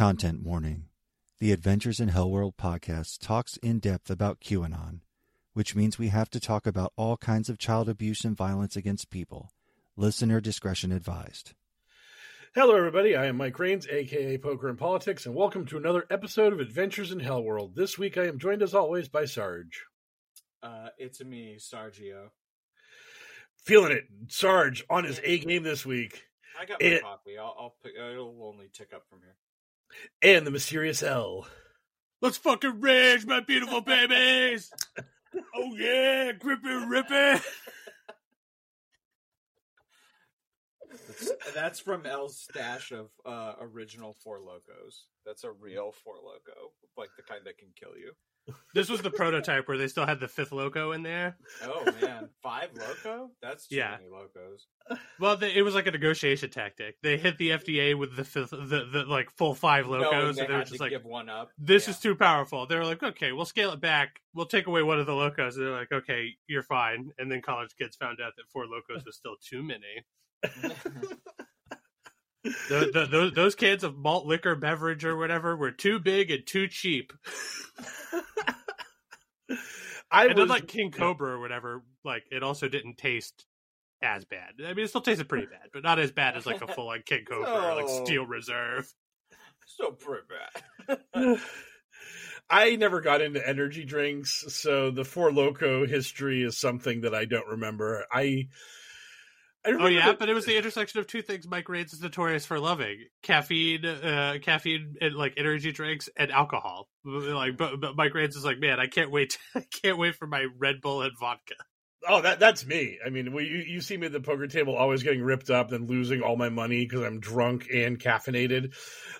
Content warning. The Adventures in Hellworld podcast talks in depth about QAnon, which means we have to talk about all kinds of child abuse and violence against people. Listener discretion advised. Hello, everybody. I am Mike Rains, a.k.a. Poker and Politics, and welcome to another episode of Adventures in Hellworld. This week, I am joined, as always, by Sarge. It's me, Sargio. Feeling it. Sarge on his A-game this week. I got my coffee. It'll only tick up from here. And the mysterious L. Let's fucking rage, my beautiful babies! Oh yeah, grip it, rip it! That's from L's stash of original Four Locos. That's a real Four Loko, like the kind that can kill you. This was the prototype where they still had the fifth Loko in there. Oh man, 5 Loko? That's too many Locos. Well, it was like a negotiation tactic. They hit the FDA with the fifth, the like full 5 Locos, and they were just like, give one up. This is too powerful. They were like, okay, we'll scale it back. We'll take away one of the Locos. And they're like, okay, you're fine. And then college kids found out that 4 Locos was still too many. Those cans of malt liquor beverage or whatever were too big and too cheap. Then like King Cobra or whatever, like it also didn't taste as bad. I mean, it still tasted pretty bad, but not as bad as like a full like King Cobra or like Steel Reserve. So pretty bad. I never got into energy drinks, so the Four Loko history is something that I don't remember. But it was the intersection of two things Mike Rains is notorious for loving: caffeine, and like energy drinks and alcohol. Like, but Mike Rains is like, man, I can't wait for my Red Bull and vodka. Oh, that's me. I mean, you see me at the poker table always getting ripped up and losing all my money because I'm drunk and caffeinated.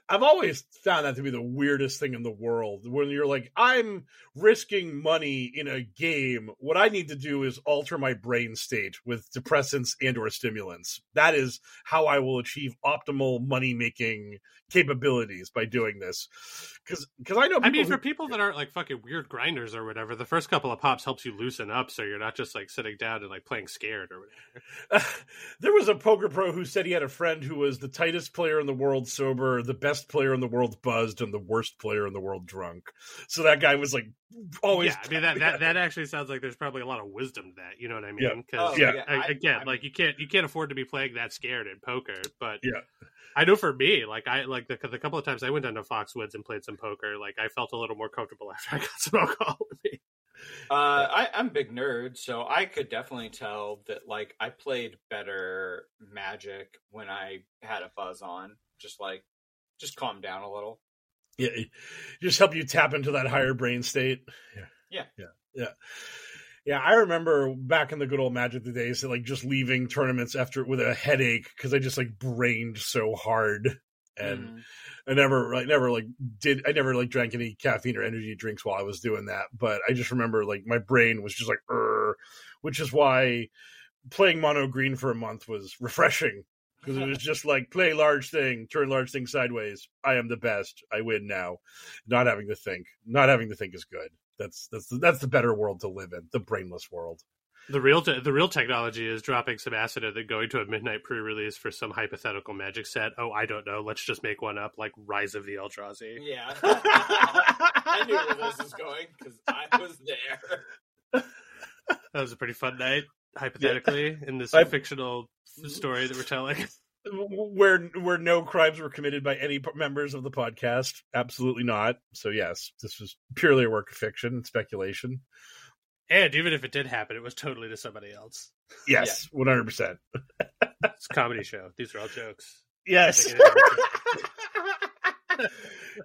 I've always found that to be the weirdest thing in the world. When you're like, I'm risking money in a game, what I need to do is alter my brain state with depressants and or stimulants. That is how I will achieve optimal money-making capabilities by doing this. Because I know people for people that aren't like fucking weird grinders or whatever, the first couple of pops helps you loosen up so you're not just like sitting down and like playing scared or whatever. There was a poker pro who said he had a friend who was the tightest player in the world sober, the best player in the world buzzed, and the worst player in the world drunk. So that guy was like always. Yeah, I mean that actually sounds like there's probably a lot of wisdom to that. You know what I mean? Because I mean, like you can't afford to be playing that scared in poker. But yeah, I know for me, like the couple of times I went down to Foxwoods and played some poker, like I felt a little more comfortable after I got some alcohol with me. I'm a big nerd, so I could definitely tell that like I played better Magic when I had a fuzz on, just calm down a little. Yeah, just help you tap into that higher brain state. Yeah, I remember back in the good old Magic the days, like just leaving tournaments after with a headache because I just like brained so hard, and I never drank any caffeine or energy drinks while I was doing that. But I just remember like my brain was just like, which is why playing mono green for a month was refreshing. Because it was just like, play large thing, turn large thing sideways. I am the best. I win now. Not having to think. Not having to think is good. That's the better world to live in, the brainless world. The real technology is dropping some acid and then going to a midnight pre-release for some hypothetical Magic set. Oh, I don't know. Let's just make one up, like Rise of the Eldrazi. Yeah. I knew where this was going because I was there. That was a pretty fun night. Hypothetically, in this fictional story that we're telling, where no crimes were committed by any members of the podcast, absolutely not. So yes, this was purely a work of fiction and speculation. And even if it did happen, it was totally to somebody else. Yes, 100%. It's a comedy show. These are all jokes. Yes.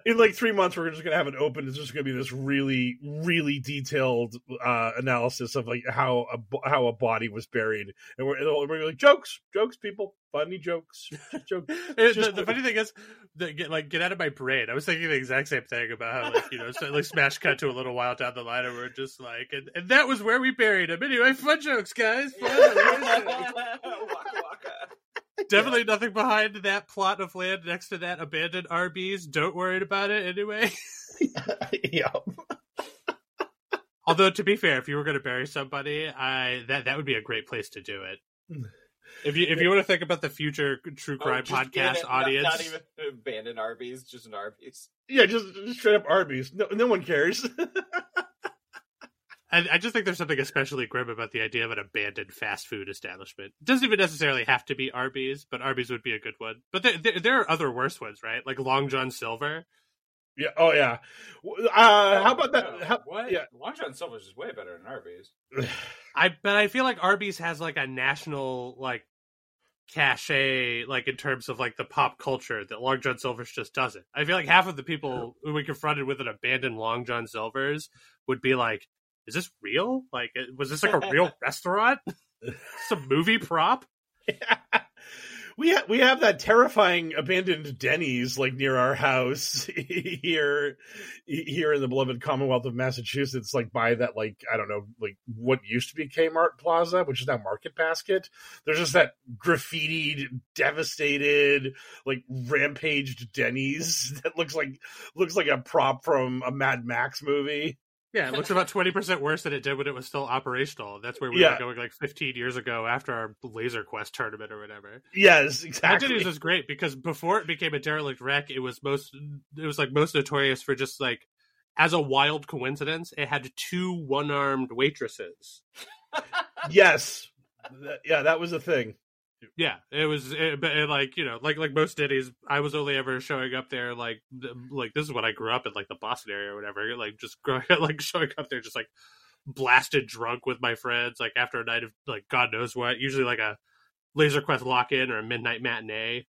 In like 3 months, we're just going to have it open. It's just going to be this really, really detailed analysis of like how a body was buried, and we're gonna be like jokes, people, funny jokes. Jokes. The funny thing is, get out of my brain. I was thinking the exact same thing about how like so, like smash cut to a little while down the line, and we're just like, and that was where we buried him. Anyway, fun jokes, guys. Fun. Definitely nothing behind that plot of land next to that abandoned Arby's. Don't worry about it anyway. Yeah. Although, to be fair, if you were going to bury somebody, that would be a great place to do it. If you want to think about the future true crime podcast audience, not even abandoned Arby's, just an Arby's. Yeah, just straight up Arby's. No one cares. I just think there's something especially grim about the idea of an abandoned fast food establishment. It doesn't even necessarily have to be Arby's, but Arby's would be a good one. But there are other worse ones, right? Like Long John Silver. Yeah. Oh, yeah. How about that? What? Yeah. Long John Silver's is way better than Arby's. I feel like Arby's has like a national like cachet, like in terms of like the pop culture that Long John Silver's just doesn't. I feel like half of the people who we confronted with an abandoned Long John Silver's would be like, "Is this real? Like, was this like a real restaurant? Some movie prop?" Yeah. We have that terrifying abandoned Denny's like near our house here in the beloved Commonwealth of Massachusetts, like by that, like, I don't know, like what used to be Kmart Plaza, which is now Market Basket. There's just that graffitied, devastated, like rampaged Denny's that looks like a prop from a Mad Max movie. Yeah, it looks about 20% worse than it did when it was still operational. That's where we were going like 15 years ago after our Laser Quest tournament or whatever. Yes, exactly. That Denny's is great because before it became a derelict wreck, it was most notorious for just like, as a wild coincidence, it had 2 one-armed waitresses. Yes. Yeah, that was a thing. Yeah, it was, but like, you know, like most Denny's, I was only ever showing up there like this is when I grew up in like the Boston area or whatever. Like just growing up, like showing up there, just like blasted drunk with my friends, like after a night of like God knows what. Usually like a Laser Quest lock in or a midnight matinee,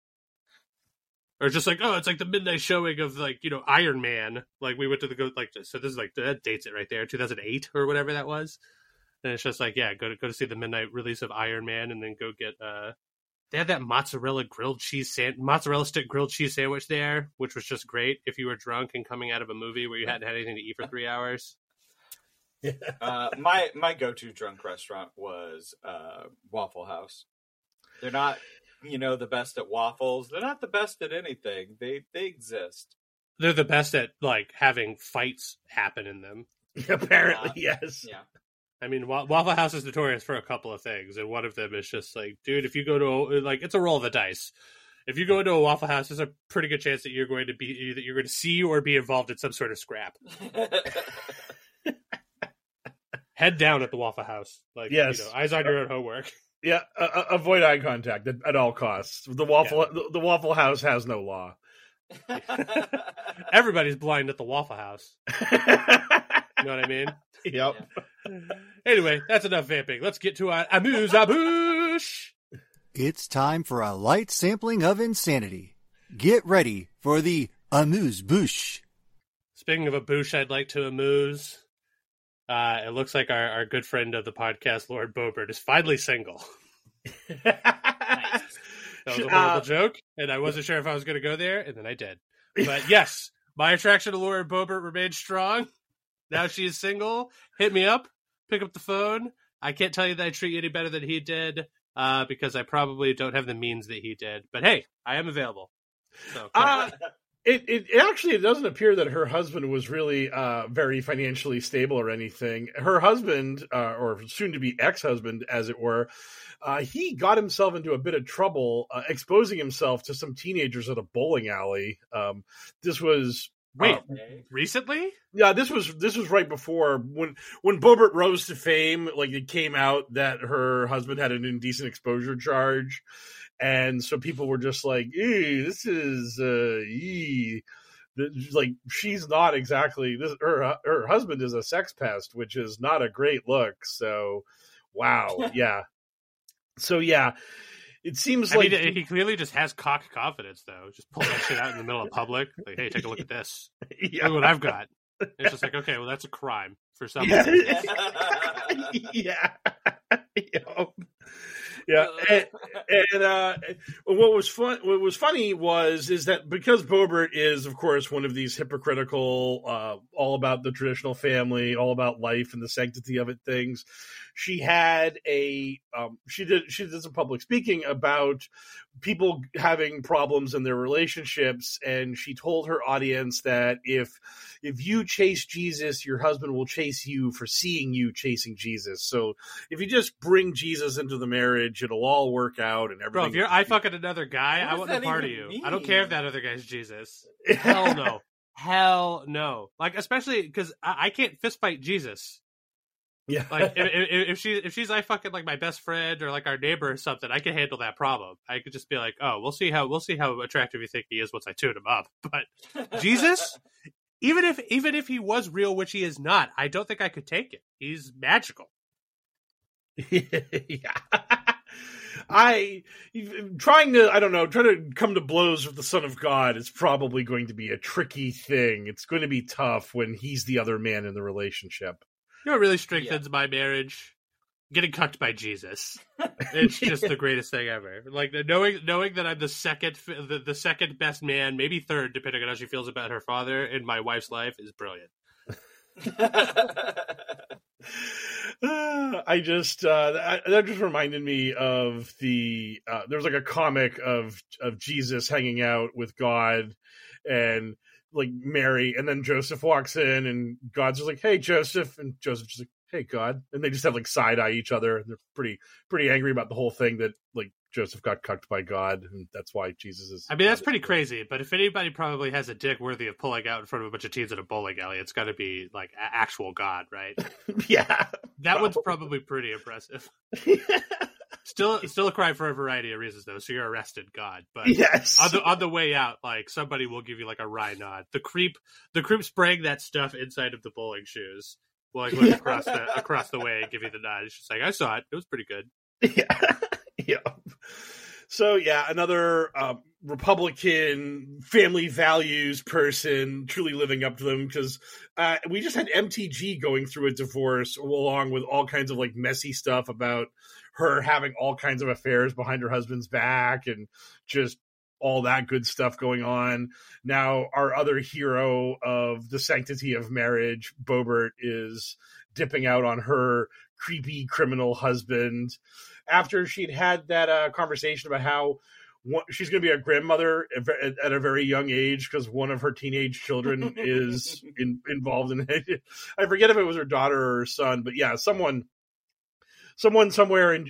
or just like, oh, it's like the midnight showing of like, you know, Iron Man. Like we went to so this is like that dates it right there, 2008 or whatever that was. And it's just like, yeah, go to see the midnight release of Iron Man, and then go get they had that mozzarella stick grilled cheese sandwich there, which was just great if you were drunk and coming out of a movie where you hadn't had anything to eat for 3 hours. My go-to drunk restaurant was Waffle House. They're not, you know, the best at waffles. They're not the best at anything. They exist. They're the best at like having fights happen in them. Apparently, yes. Yeah. I mean, Waffle House is notorious for a couple of things, and one of them is just like, dude, if you go to it's a roll of the dice. If you go into a Waffle House, there's a pretty good chance that you're going to see or be involved in some sort of scrap. Head down at the Waffle House, like, yes, you know, eyes on your own homework. Yeah, avoid eye contact at all costs. The Waffle House has no law. Everybody's blind at the Waffle House. You know what I mean? Yep. Yeah. Anyway, that's enough vamping. Let's get to our amuse-a-bouche. It's time for a light sampling of insanity. Get ready for the amuse-bouche. Speaking of a bouche I'd like to amuse, it looks like our good friend of the podcast, Lord Boebert, is finally single. Nice. That was a horrible joke, and I wasn't sure if I was going to go there, and then I did. But yes, my attraction to Lord Boebert remained strong. Now she is single. Hit me up. Pick up the phone. I can't tell you that I treat you any better than he did, because I probably don't have the means that he did. But hey, I am available. So, it actually doesn't appear that her husband was really very financially stable or anything. Her husband, or soon-to-be ex-husband, as it were, he got himself into a bit of trouble exposing himself to some teenagers at a bowling alley. This was... Wait, recently? Yeah, this was right before when Boebert rose to fame. Like it came out that her husband had an indecent exposure charge, and so people were just like, "Ew, this is like she's not exactly this. Her husband is a sex pest, which is not a great look." So, wow, yeah. So yeah. It seems like he clearly just has cock confidence, though. Just pull that shit out in the middle of public. Like, hey, take a look at this. Yeah. Look what I've got. It's just like, okay, well, that's a crime for some reason. Yeah. Yeah. And what was funny is that because Boebert is, of course, one of these hypocritical, all about the traditional family, all about life and the sanctity of it things, she did some public speaking about people having problems in their relationships, and she told her audience that if you chase Jesus, your husband will chase you for seeing you chasing Jesus. So if you just bring Jesus into the marriage, it'll all work out and everything. Bro, if you're I fucking another guy, I wouldn't part of you. Mean? I don't care if that other guy's Jesus. Hell no. Hell no. Like, especially because I can't fist fight Jesus. Yeah, like if she's like fucking like my best friend or like our neighbor or something, I can handle that problem. I could just be like, oh, we'll see how attractive you think he is once I tune him up. But Jesus, even if he was real, which he is not, I don't think I could take it. He's magical. Yeah. Trying to come to blows with the Son of God is probably going to be a tricky thing. It's going to be tough when he's the other man in the relationship. You know what really strengthens my marriage? Getting cucked by Jesus. It's just the greatest thing ever. Like knowing that I'm the second best man, maybe third, depending on how she feels about her father in my wife's life, is brilliant. That just reminded me of the there's like a comic of Jesus hanging out with God and like Mary, and then Joseph walks in and God's just like, hey, Joseph, and Joseph's just like, hey, God, and they just have like side eye each other, and they're pretty angry about the whole thing that like Joseph got cucked by God, and that's why Jesus is... I mean, that's pretty crazy, but if anybody probably has a dick worthy of pulling out in front of a bunch of teens at a bowling alley, it's got to be like actual God, right? Yeah. That one's probably pretty impressive. Still a crime for a variety of reasons, though, so you're arrested, God. But yes. on the way out, like, somebody will give you, like, a wry nod. The creep spraying that stuff inside of the bowling shoes will, like, look across the way and give you the nod. It's just like, I saw it. It was pretty good. Yeah. Yeah. So, yeah, another Republican family values person truly living up to them, because we just had MTG going through a divorce along with all kinds of, like, messy stuff about her having all kinds of affairs behind her husband's back and just all that good stuff going on. Now, our other hero of the sanctity of marriage, Boebert, is dipping out on her creepy criminal husband after she'd had that conversation about how she's going to be a grandmother at a very young age because one of her teenage children is involved in it. I forget if it was her daughter or son, but yeah, someone somewhere in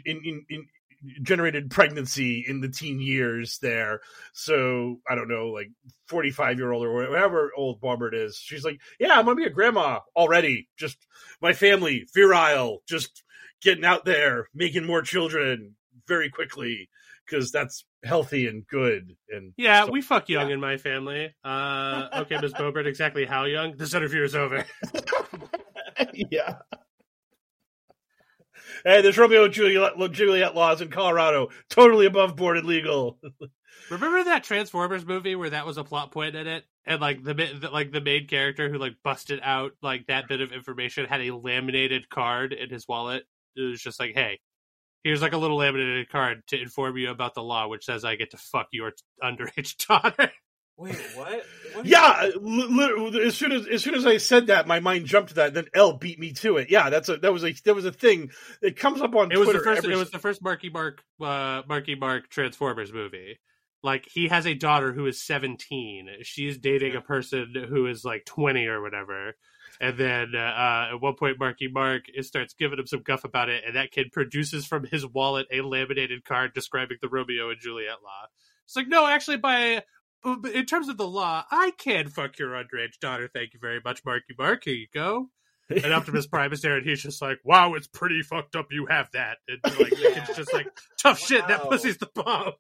generated pregnancy in the teen years there. So I don't know, like 45-year-old or whatever old Boebert is. She's like, yeah, I'm going to be a grandma already. Just my family, virile, just getting out there, making more children very quickly because that's healthy and good. And yeah, we fuck young in my family. Okay, Ms. Boebert, exactly how young? This interview is over. Yeah. Hey, there's Romeo and Juliet laws in Colorado. Totally above board and legal. Remember that Transformers movie where that was a plot point in it? And like the main character who like busted out like that bit of information had a laminated card in his wallet. It was just like, hey, here's like a little laminated card to inform you about the law, which says I get to fuck your underage daughter. Wait, what? Yeah, as soon as I said that, my mind jumped to that. Then L beat me to it. Yeah, that was a thing. It comes up on Twitter. It was the first Marky Mark Transformers movie. Like he has a daughter who is 17. She's dating a person who is like 20 or whatever. And then at one point, Marky Mark starts giving him some guff about it, and that kid produces from his wallet a laminated card describing the Romeo and Juliet law. It's like, no, actually, in terms of the law, I can fuck your underage daughter. Thank you very much, Marky Mark. Here you go. And Optimus Prime is there, and he's just like, wow, it's pretty fucked up you have that. And like, it's just like, tough shit, that pussy's the bomb.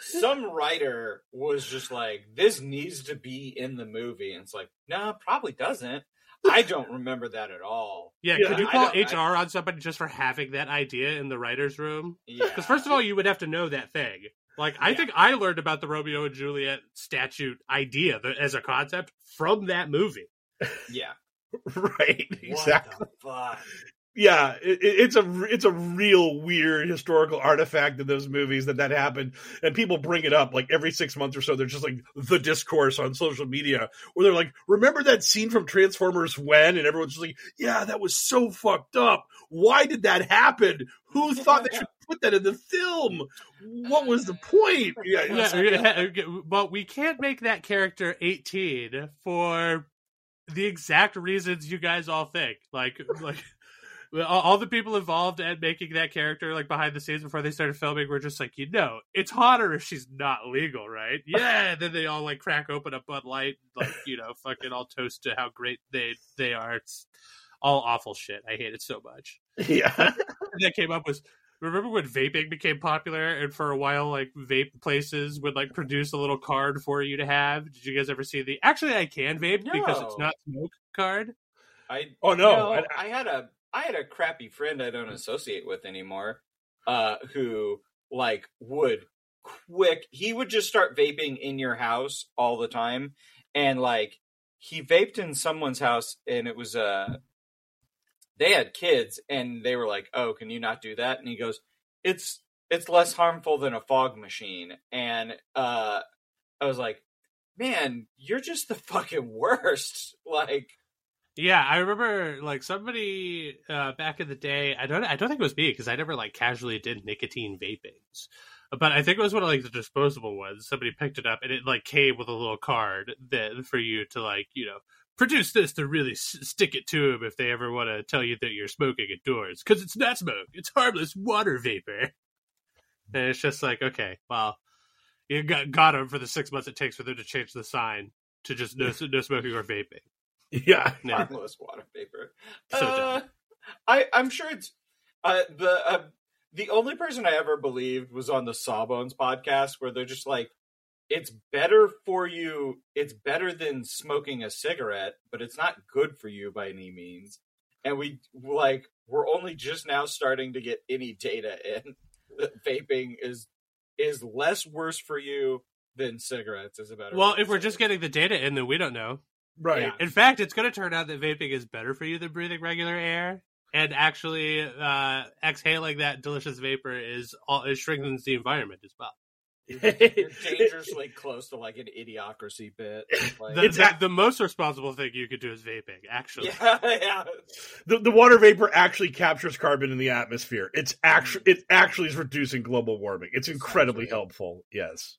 Some writer was just like, this needs to be in the movie. And it's like, no, it probably doesn't. I don't remember that at all. Yeah, could you call HR on somebody just for having that idea in the writer's room? Because first of all, you would have to know that thing. Like, I think I learned about the Romeo and Juliet statute idea as a concept from that movie. Yeah. Right. Exactly. What the fuck? Yeah. It's a real weird historical artifact in those movies that happened. And people bring it up like every 6 months or so. They're just like the discourse on social media where they're like, remember that scene from Transformers when? And everyone's just like, yeah, that was so fucked up. Why did that happen? Who thought they should put that in the film? What was the point? But we can't make that character 18 for the exact reasons you guys all think. Like all the people involved at making that character, like behind the scenes before they started filming, were just like, you know, it's hotter if she's not legal, right? Yeah. And then they all like crack open a Bud Light, and, like, you know, fucking all toast to how great they are. It's all awful shit. I hate it so much. Yeah. That came up was, remember when vaping became popular and for a while, like vape places would like produce a little card for you to have? Did you guys ever see the actually I can vape because it's not smoke card? I had a crappy friend I don't associate with anymore, who like would just start vaping in your house all the time. And like he vaped in someone's house and it was they had kids and they were like, "Oh, can you not do that?" And he goes, it's less harmful than a fog machine. And I was like, man, you're just the fucking worst. Like, yeah, I remember like somebody back in the day. I don't think it was me because I never like casually did nicotine vapings, but I think it was one of like the disposable ones. Somebody picked it up and it like came with a little card that for you to like, you know, produce this to really stick it to them if they ever want to tell you that you're smoking indoors because it's not smoke, it's harmless water vapor. And it's just like, okay, well, you got them for the 6 months it takes for them to change the sign to just no smoking or vaping. Yeah, harmless water vapor. So I'm sure it's the only person I ever believed was on the Sawbones podcast where they're just like, it's better for you. It's better than smoking a cigarette, but it's not good for you by any means. And we're only just now starting to get any data in that vaping is less worse for you than cigarettes. Is a better. Well, if we're just getting the data in, then we don't know. Right. Yeah. In fact, it's going to turn out that vaping is better for you than breathing regular air, and actually exhaling that delicious vapor it strengthens the environment as well. You're dangerously close to like an Idiocracy bit. Like, the most responsible thing you could do is vaping, actually. Yeah, yeah. The water vapor actually captures carbon in the atmosphere. It actually is reducing global warming. It's incredibly helpful. Yes.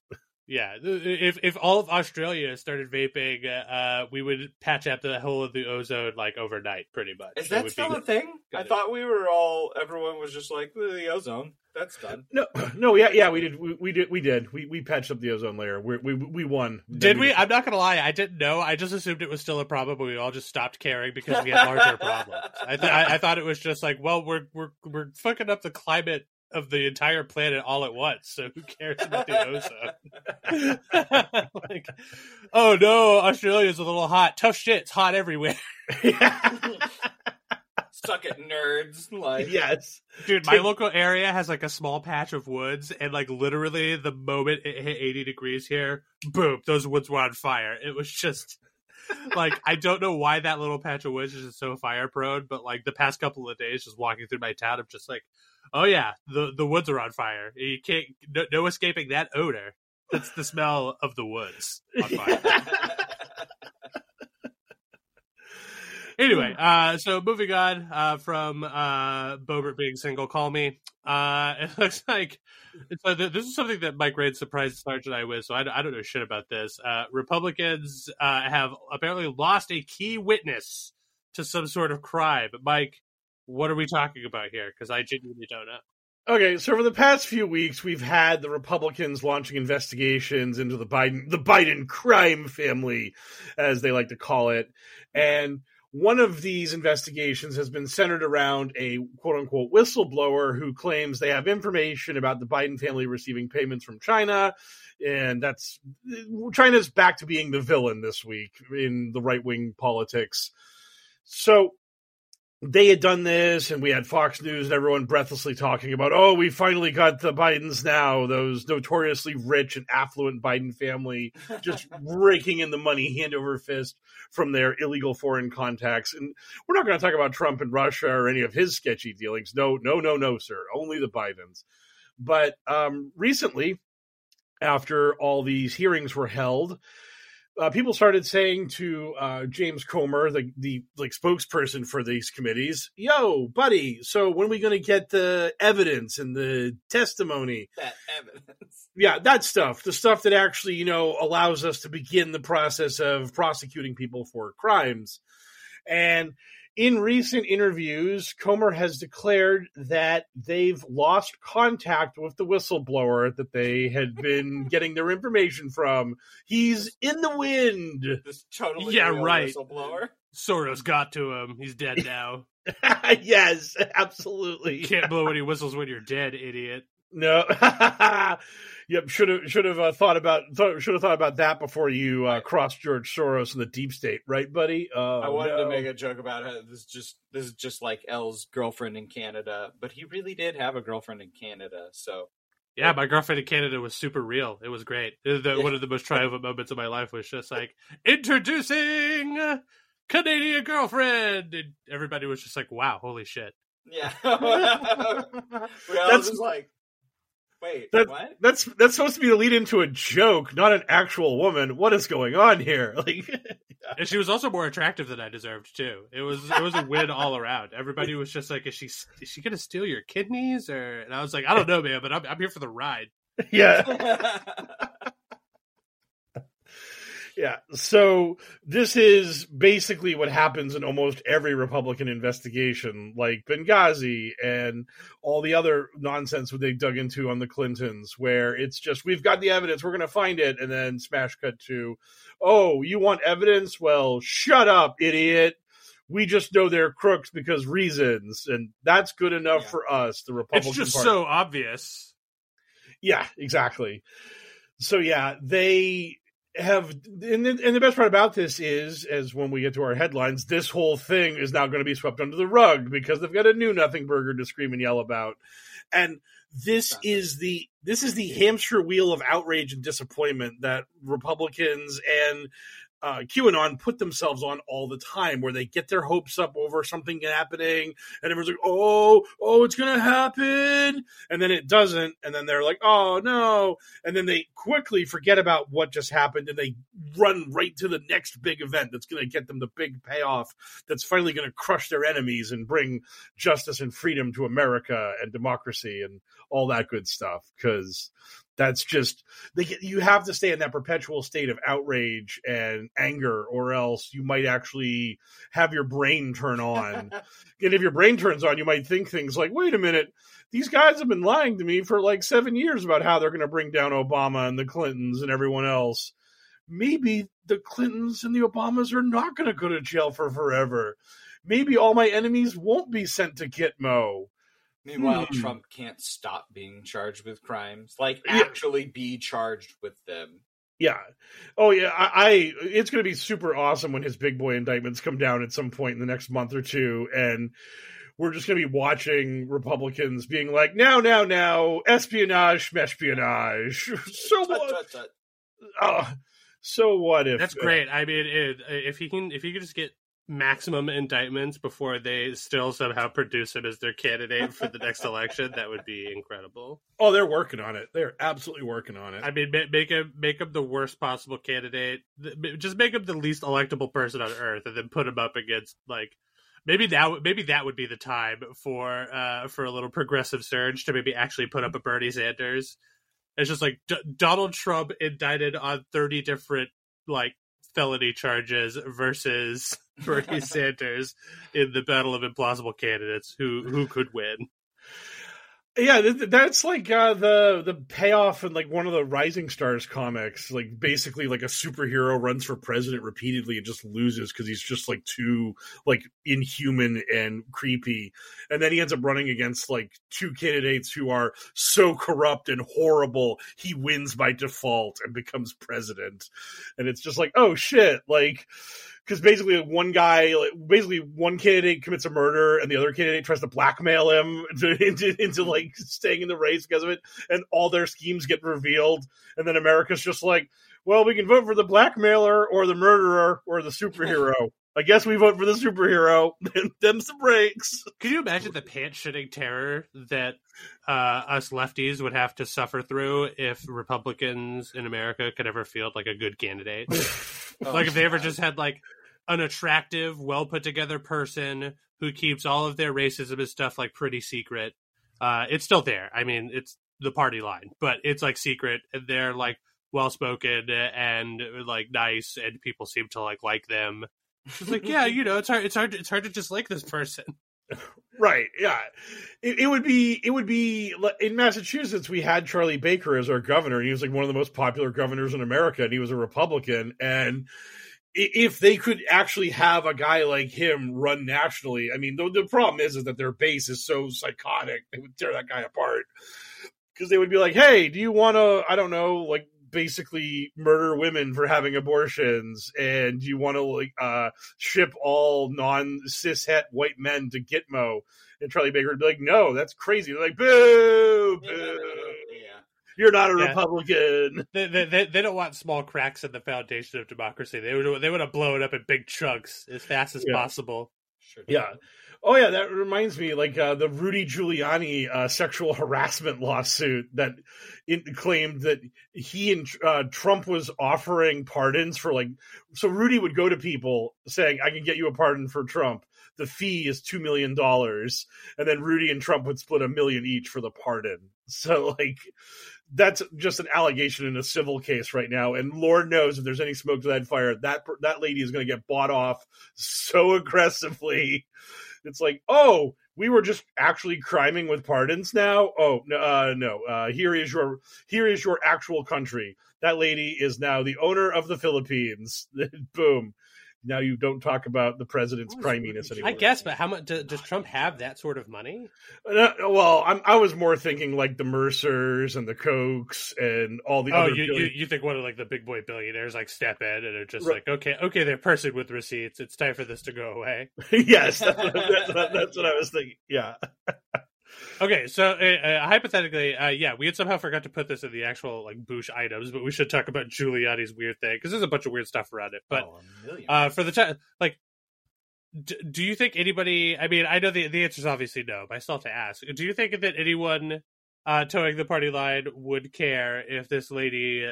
Yeah, if all of Australia started vaping, we would patch up the whole of the ozone like overnight, pretty much. Is that still a thing? I thought everyone was just like the ozone. That's done. No, yeah, we did. We patched up the ozone layer. We won. Did we? I'm not gonna lie, I didn't know. I just assumed it was still a problem, but we all just stopped caring because we had larger problems. I thought it was just like, well, we're fucking up the climate of the entire planet all at once, so who cares about the ozone? Like, oh no, Australia's a little hot. Tough shit, it's hot everywhere. Suck it, nerds. Like, yes, dude, my local area has like a small patch of woods, and like literally the moment it hit 80 degrees here, boom, those woods were on fire. It was just like, I don't know why that little patch of woods is just so fire prone, but like the past couple of days just walking through my town, I'm just like, oh yeah, the woods are on fire. You can't no escaping that odor. That's the smell of the woods on fire. Anyway, so moving on from Boebert being single, call me. It looks like this is something that Mike Raid surprised Sarge and I with, so I don't know shit about this. Republicans have apparently lost a key witness to some sort of crime. Mike, what are we talking about here? Because I genuinely don't know. Okay, so for the past few weeks, we've had the Republicans launching investigations into the Biden crime family, as they like to call it. And one of these investigations has been centered around a quote-unquote whistleblower who claims they have information about the Biden family receiving payments from China. And that's China's back to being the villain this week in the right-wing politics. So they had done this, and we had Fox News and everyone breathlessly talking about, oh, we finally got the Bidens now, those notoriously rich and affluent Biden family just raking in the money hand over fist from their illegal foreign contacts. And we're not going to talk about Trump and Russia or any of his sketchy dealings. No, sir. Only the Bidens. But recently, after all these hearings were held, people started saying to James Comer, the spokesperson for these committees, yo, buddy, so when are we going to get the evidence and the testimony? That evidence. Yeah, that stuff. The stuff that actually, you know, allows us to begin the process of prosecuting people for crimes. And in recent interviews, Comer has declared that they've lost contact with the whistleblower that they had been getting their information from. He's in the wind. This totally real whistleblower. Soros got to him. He's dead now. Yes, absolutely. You can't blow any whistles when you're dead, idiot. No. Yep. Should have thought about that before you crossed George Soros in the deep state, right, buddy? I wanted to make a joke about how this is just like Elle's girlfriend in Canada, but he really did have a girlfriend in Canada. So yeah, my girlfriend in Canada was super real. It was great. One of the most triumphant moments of my life was just like introducing Canadian girlfriend, and everybody was just like, "Wow, holy shit!" Yeah, that's just like. Wait, what? That's supposed to be a lead into a joke, not an actual woman. What is going on here? Like, and she was also more attractive than I deserved too. It was a win all around. Everybody was just like, "Is she gonna steal your kidneys?" Or and I was like, "I don't know, man, but I'm here for the ride." Yeah. Yeah, so this is basically what happens in almost every Republican investigation, like Benghazi and all the other nonsense that they dug into on the Clintons, where it's just, we've got the evidence, we're going to find it, and then smash cut to, oh, you want evidence? Well, shut up, idiot. We just know they're crooks because reasons, and that's good enough for us, the Republican Party. It's just so obvious. Yeah, exactly. So, yeah, they... And the best part about this is, as when we get to our headlines, this whole thing is now going to be swept under the rug because they've got a new nothing burger to scream and yell about. And this is the hamster wheel of outrage and disappointment that Republicans and QAnon put themselves on all the time, where they get their hopes up over something happening and everyone's like, oh, it's going to happen. And then it doesn't. And then they're like, oh no. And then they quickly forget about what just happened and they run right to the next big event that's going to get them the big payoff that's finally going to crush their enemies and bring justice and freedom to America and democracy and all that good stuff. Because that's just, you have to stay in that perpetual state of outrage and anger, or else you might actually have your brain turn on. And if your brain turns on, you might think things like, wait a minute, these guys have been lying to me for like 7 years about how they're going to bring down Obama and the Clintons and everyone else. Maybe the Clintons and the Obamas are not going to go to jail for forever. Maybe all my enemies won't be sent to Gitmo. Meanwhile, Trump can't stop being charged with crimes, like actually be charged with them. Yeah. Oh, yeah. It's going to be super awesome when his big boy indictments come down at some point in the next month or two. And we're just going to be watching Republicans being like, now, espionage, meshpionage. So what? So what if? That's great. I mean, if he can just get maximum indictments before they still somehow produce him as their candidate for the next election, that would be incredible. Oh, they're working on it. They're absolutely working on it. I mean, make him the worst possible candidate. Just make him the least electable person on earth, and then put him up against, like, maybe that would be the time for a little progressive surge to maybe actually put up a Bernie Sanders. It's just like Donald Trump indicted on 30 different, like, felony charges versus Bernie Sanders in the battle of implausible candidates who could win. Yeah, that's like the payoff in like one of the Rising Stars comics. Like basically, like a superhero runs for president repeatedly and just loses because he's just like too like inhuman and creepy, and then he ends up running against like two candidates who are so corrupt and horrible he wins by default and becomes president. And it's just like, oh shit, like. Because basically one candidate commits a murder and the other candidate tries to blackmail him into like staying in the race because of it. And all their schemes get revealed. And then America's just like, well, we can vote for the blackmailer or the murderer or the superhero. I guess we vote for the superhero. Them's the breaks. Could you imagine the pants-shitting terror that us lefties would have to suffer through if Republicans in America could ever field like a good candidate? Like if they ever just had like an attractive, well put together person who keeps all of their racism and stuff like pretty secret. It's still there. I mean, it's the party line, but it's like secret. And they're like well spoken and like nice, and people seem to like them. It's like, yeah, you know, it's hard to just like this person. Right. Yeah. It would be in Massachusetts, we had Charlie Baker as our governor, and he was like one of the most popular governors in America, and he was a Republican. And if they could actually have a guy like him run nationally, I mean, the problem is that their base is so psychotic. They would tear that guy apart because they would be like, hey, do you want to, I don't know, like, basically murder women for having abortions, and you want to like ship all non cis het white men to Gitmo. And Charlie Baker would be like, no, that's crazy. They're like, boo, boo. Yeah. You're not a Republican. They don't want small cracks in the foundation of democracy. They want to blow it up in big chunks as fast as possible. Sure. Yeah. Oh yeah, that reminds me, like the Rudy Giuliani sexual harassment lawsuit that claimed that he and Trump was offering pardons for like. So Rudy would go to people saying, "I can get you a pardon for Trump. The fee is $2 million," and then Rudy and Trump would split $1 million each for the pardon. So like, that's just an allegation in a civil case right now, and Lord knows if there's any smoke to that fire, that lady is going to get bought off so aggressively. It's like, oh, we were just actually criming with pardons now. Oh, no. Here is your actual country. That lady is now the owner of the Philippines. Boom. Now you don't talk about the president's priminess anymore. I guess, but how much does Trump have that sort of money? Well, I was more thinking like the Mercers and the Cokes and all the other. You think one of like the big boy billionaires like step in and are just like, okay, they're person with receipts. It's time for this to go away. Yes, that's what I was thinking. Yeah. Okay, so hypothetically, we had somehow forgot to put this in the actual like Bush items, but we should talk about Giuliani's weird thing because there's a bunch of weird stuff around it. But for the time, like, do you think anybody? I mean, I know the answer is obviously no, but I still have to ask. Do you think that anyone towing the party line would care if this lady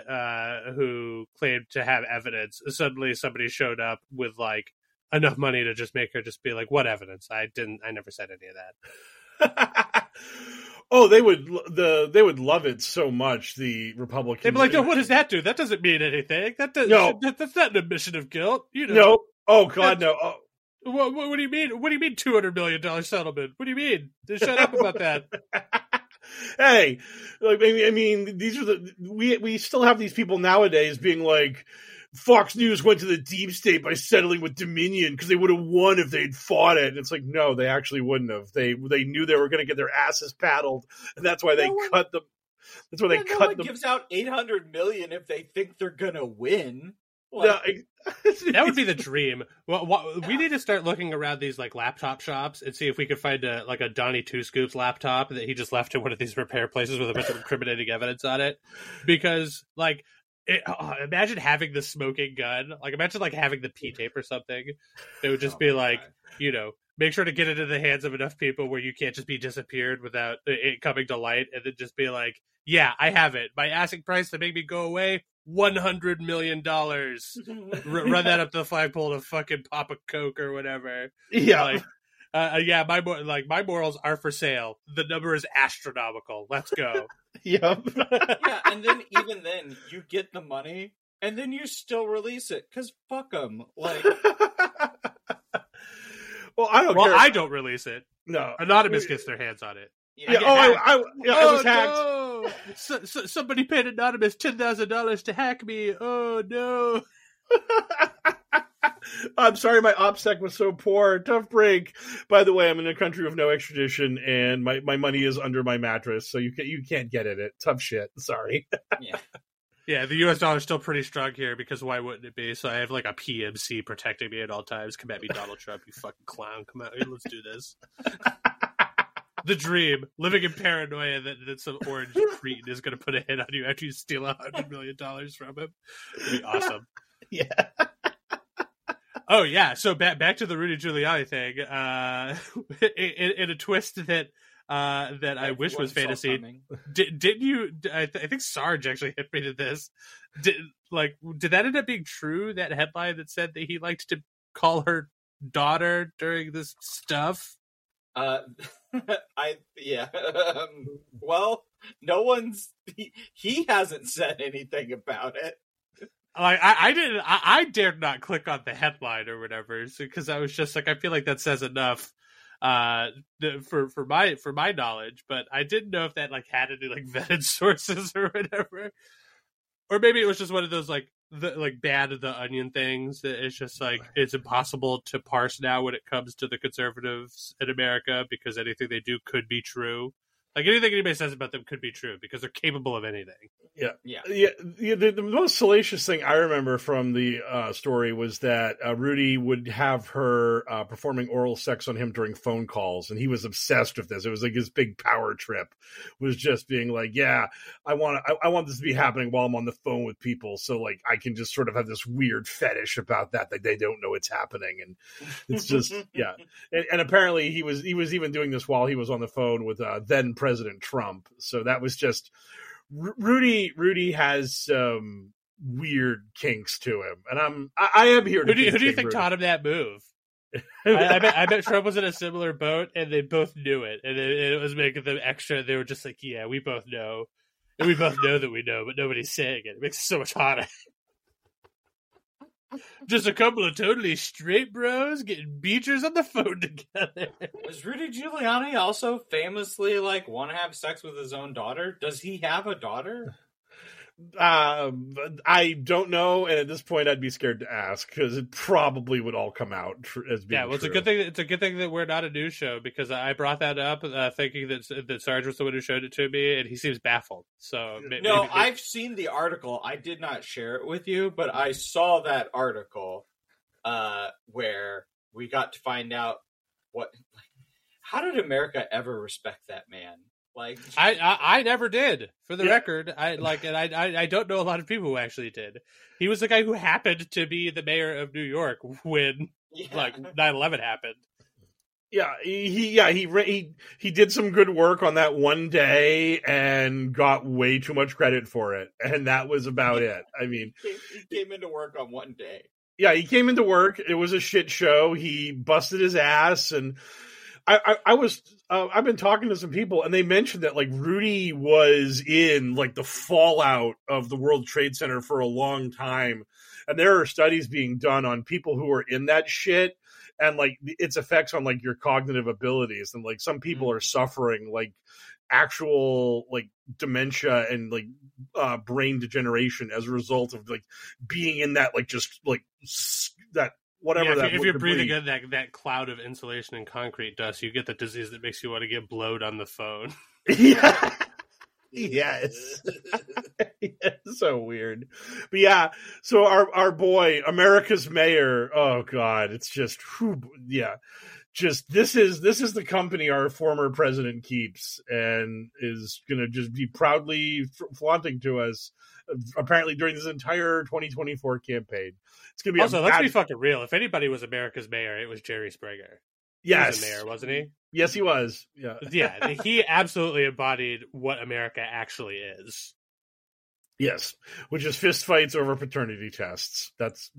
who claimed to have evidence suddenly somebody showed up with like enough money to just make her just be like, "What evidence? I never said any of that." Oh, they would love it so much. The Republicans, they'd be like, "Oh, what does that do? That doesn't mean anything. That's not an admission of guilt." You know? No. Oh God, no. Oh. What do you mean? What do you mean $200 million settlement? What do you mean? Just shut up about that. Hey, like, I mean, these are we still have these people nowadays being like, Fox News went to the deep state by settling with Dominion because they would have won if they'd fought it. And it's like, no, they actually wouldn't have. They knew they were going to get their asses paddled, and that's why cut them. That's why they cut them. Gives out $800 million if they think they're going to win. Like, that would be the dream. We need to start looking around these like laptop shops and see if we could find a Donnie Two Scoops laptop that he just left in one of these repair places with a bunch of incriminating evidence on it, because like. Imagine having the smoking gun. Like, imagine like having the P tape or something. It would just be like, God. You know, make sure to get it into the hands of enough people where you can't just be disappeared without it coming to light, and then just be like, yeah, I have it. My asking price to make me go away, $100 million. Run that up to the flagpole to fucking pop a Coke or whatever. Yeah. Like, my morals are for sale. The number is astronomical. Let's go. Yep. Yeah, and then even then, you get the money, and then you still release it because fuck them. Like, well, I don't. Well, care. I don't release it. No, Anonymous gets their hands on it. Yeah. I was hacked. No. So somebody paid Anonymous $10,000 to hack me. Oh no. I'm sorry, my OPSEC was so poor. Tough break. By the way, I'm in a country with no extradition, and my money is under my mattress, so you can't get at it. Tough shit. Sorry. Yeah, the U.S. dollar is still pretty strong here, because why wouldn't it be? So I have like a PMC protecting me at all times. Come at me, Donald Trump, you fucking clown. Come out here. Let's do this. The dream. Living in paranoia that some orange cretin is going to put a hit on you after you steal $100 million from him. It'd be awesome. Yeah. Oh, yeah. So back to the Rudy Giuliani thing. In a twist that I wish was fantasy. Didn't you? I think Sarge actually hit me to this. Did that end up being true? That headline that said that he liked to call her daughter during this stuff. Well, no one's. He hasn't said anything about it. I dared not click on the headline or whatever because I was just like, I feel like that says enough for my knowledge. But I didn't know if that like had any like vetted sources or whatever, or maybe it was just one of those like bad of the onion things that it's just like it's impossible to parse now when it comes to the conservatives in America because anything they do could be true. Like, anything anybody says about them could be true because they're capable of anything. Yeah. The most salacious thing I remember from the story was that Rudy would have her performing oral sex on him during phone calls, and he was obsessed with this. It was like his big power trip was just being like, yeah, I want this to be happening while I'm on the phone with people, so, like, I can just sort of have this weird fetish about that they don't know it's happening. And it's just, yeah. And apparently he was even doing this while he was on the phone with then President Trump. So that was just Rudy has weird kinks to him, and I am here to. Who do you think Rudy taught him that move? I bet Trump was in a similar boat, and they both knew it, and it was making them extra. They were just like, "Yeah, we both know, and we both know that we know, but nobody's saying it. It makes it so much hotter." Just a couple of totally straight bros getting beachers on the phone together. Was Rudy Giuliani also famously want to have sex with his own daughter? Does he have a daughter? I don't know, and at this point, I'd be scared to ask because it probably would all come out as being. Yeah, well, it's true. It's a good thing that we're not a news show because I brought that up thinking that Sarge was the one who showed it to me, and he seems baffled. So maybe. I've seen the article. I did not share it with you, but I saw that article where we got to find out what. How did America ever respect that man? I never did. For the record, I don't know a lot of people who actually did. He was the guy who happened to be the mayor of New York when 9/11 happened. Yeah, he did some good work on that one day and got way too much credit for it, and that was about it. I mean, he came into work on one day. Yeah, he came into work. It was a shit show. He busted his ass and. I've been talking to some people, and they mentioned that Rudy was in the fallout of the World Trade Center for a long time, and there are studies being done on people who are in that shit and its effects on your cognitive abilities, and some people are suffering actual dementia and brain degeneration as a result of being in that that. Whatever yeah, if you're breathing in that cloud of insulation and concrete dust, you get the disease that makes you want to get blowed on the phone. Yeah. Yes. It's so weird. But yeah, so our boy, America's mayor, oh God, it's just, yeah. Just this is the company our former president keeps and is going to just be proudly flaunting to us. Apparently, during this entire 2024 campaign, it's gonna be also. Let's be fucking real. If anybody was America's mayor, it was Jerry Springer. Yes, he was a mayor, wasn't he? Yes, he was. Yeah, yeah. He absolutely embodied what America actually is. Yes, which is fist fights over paternity tests. That's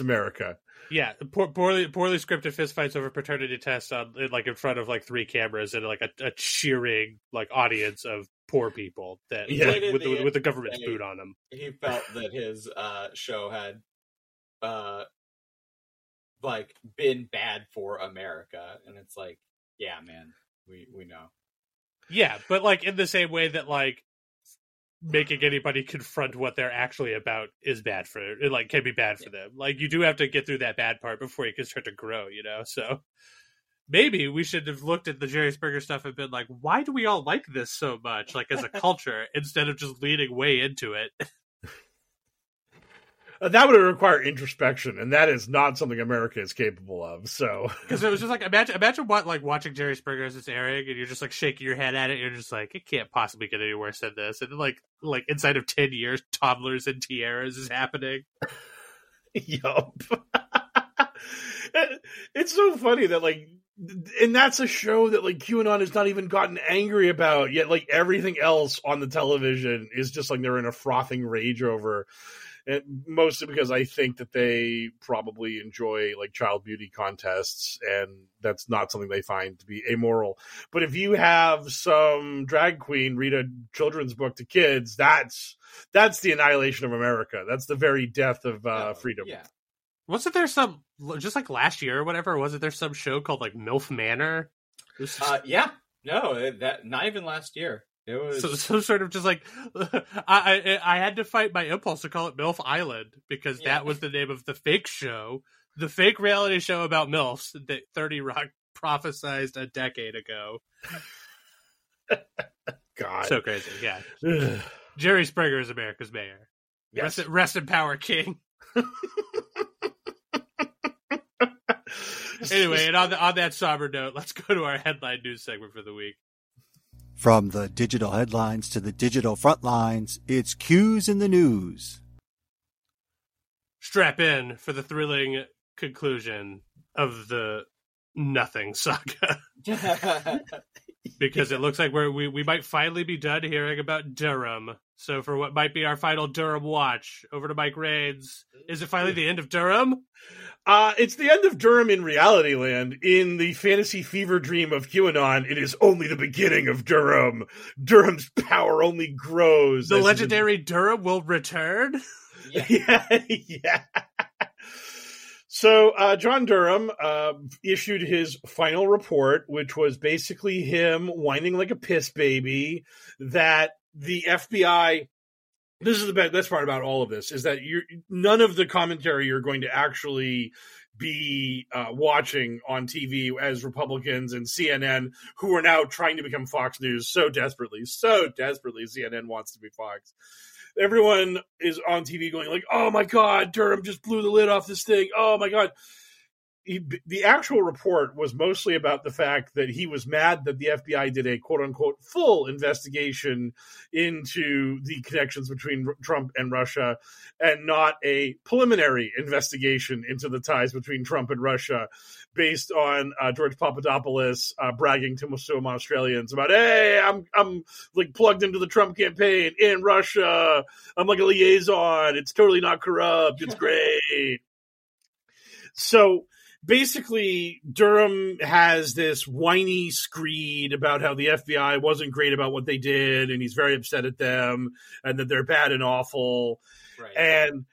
America. Yeah, poorly scripted fist fights over paternity tests on in front of three cameras and a cheering audience of poor people that with the government's boot on them. He felt that his show had been bad for America, and it's yeah, man, we know. Yeah, but in the same way that making anybody confront what they're actually about is bad for it. Can be bad for them. You do have to get through that bad part before you can start to grow, so maybe we should have looked at the Jerry Springer stuff and been why do we all like this so much, as a culture, instead of just leaning way into it. That would require introspection, and that is not something America is capable of. So, because it was just imagine what watching Jerry Springer as it's airing, and you're just shaking your head at it. And you're just it can't possibly get any worse than this. And then inside of 10 years, toddlers and tiaras is happening. Yup. It's so funny that And that's a show that, like, QAnon has not even gotten angry about yet. Like, everything else on the television is just like they're in a frothing rage over. And mostly because I think that they probably enjoy, like, child beauty contests, and that's not something they find to be amoral. But if you have some drag queen read a children's book to kids, that's the annihilation of America. That's the very death of freedom. Yeah. Wasn't there some, just like last year or whatever, wasn't there some show called, like, MILF Manor? Yeah. No, that not even last year. It was so sort of just like I had to fight my impulse to call it MILF Island because that was the name of the fake show, the fake reality show about MILFs that 30 Rock prophesized a decade ago. God, so crazy, yeah. Jerry Springer is America's mayor. Yes. Rest in power, King. Anyway, and on that somber note, let's go to our headline news segment for the week. From the digital headlines to the digital front lines, it's Cues in the News. Strap in for the thrilling conclusion of the nothing saga. Because it looks like we might finally be done hearing about Durham. So for what might be our final Durham watch, over to Mike Raines. Is it finally the end of Durham? It's the end of Durham in reality land. In the fantasy fever dream of QAnon, it is only the beginning of Durham. Durham's power only grows. The legendary Durham will return? Yeah. So John Durham issued his final report, which was basically him whining like a piss baby that the FBI – this is the best part about all of this is that none of the commentary you're going to actually be watching on TV as Republicans and CNN, who are now trying to become Fox News so desperately CNN wants to be Fox. Everyone is on TV going like, oh, my God, Durham just blew the lid off this thing. Oh, my God. The actual report was mostly about the fact that he was mad that the FBI did a, quote unquote, full investigation into the connections between Trump and Russia and not a preliminary investigation into the ties between Trump and Russia based on George Papadopoulos bragging to some Australians about, hey, I'm like plugged into the Trump campaign in Russia. I'm like a liaison. It's totally not corrupt. It's great. So basically, Durham has this whiny screed about how the FBI wasn't great about what they did, and he's very upset at them, and that they're bad and awful. Right. And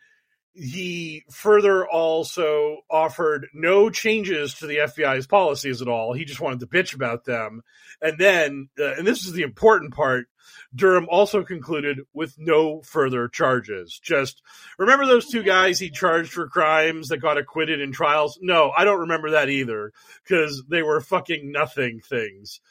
he further also offered no changes to the FBI's policies at all. He just wanted to bitch about them. And then, and this is the important part, Durham also concluded with no further charges. Just remember those two guys he charged for crimes that got acquitted in trials? No, I don't remember that either because they were fucking nothing things.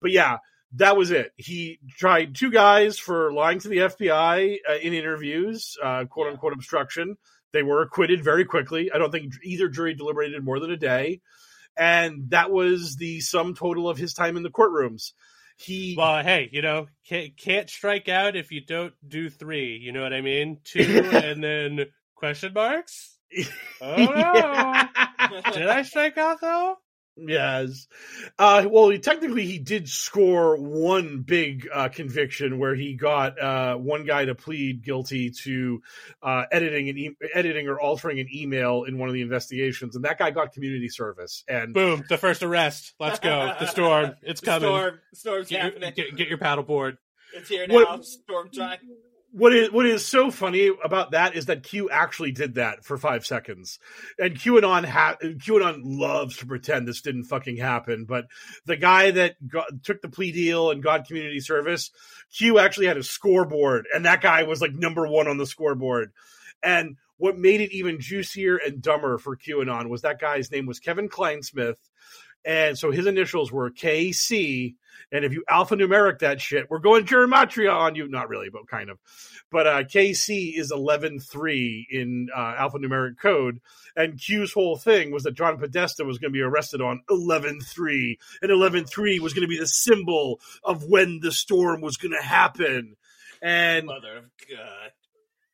But yeah, that was it. He tried two guys for lying to the FBI in interviews, quote unquote obstruction. They were acquitted very quickly. I don't think either jury deliberated more than a day. And that was the sum total of his time in the courtrooms. Well, hey, you know, can't strike out if you don't do three. You know what I mean? Two and then question marks? Oh, no. Did I strike out, though? Yes. Well, technically, he did score one big conviction where he got one guy to plead guilty to editing or altering an email in one of the investigations, and that guy got community service. And boom, the first arrest. Let's go. The storm. It's coming. Storm's happening. Get your paddleboard. It's here now. Storm time. What is so funny about that is that Q actually did that for 5 seconds, and QAnon loves to pretend this didn't fucking happen. But the guy that took the plea deal and got community service, Q actually had a scoreboard, and that guy was like number one on the scoreboard. And what made it even juicier and dumber for QAnon was that guy's name was Kevin Clinesmith. And so his initials were KC. And if you alphanumeric that shit, we're going Gematria on you. Not really, but kind of. But KC is 11-3 in alphanumeric code. And Q's whole thing was that John Podesta was going to be arrested on 11-3. And 11-3 was going to be the symbol of when the storm was going to happen. And mother of God.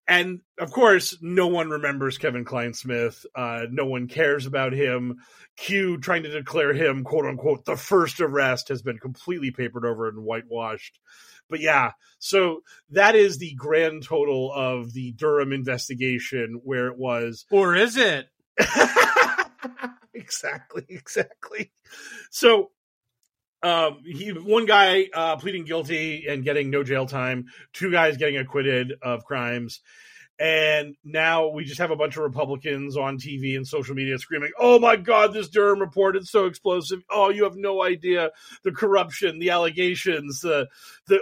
And of course, no one remembers Kevin Clinesmith. No one cares about him. Q trying to declare him, quote unquote, the first arrest has been completely papered over and whitewashed. But yeah, so that is the grand total of the Durham investigation where it was. Or is it? Exactly. So one guy pleading guilty and getting no jail time, two guys getting acquitted of crimes. And now we just have a bunch of Republicans on TV and social media screaming, oh, my God, this Durham report is so explosive. Oh, you have no idea. The corruption, the allegations, the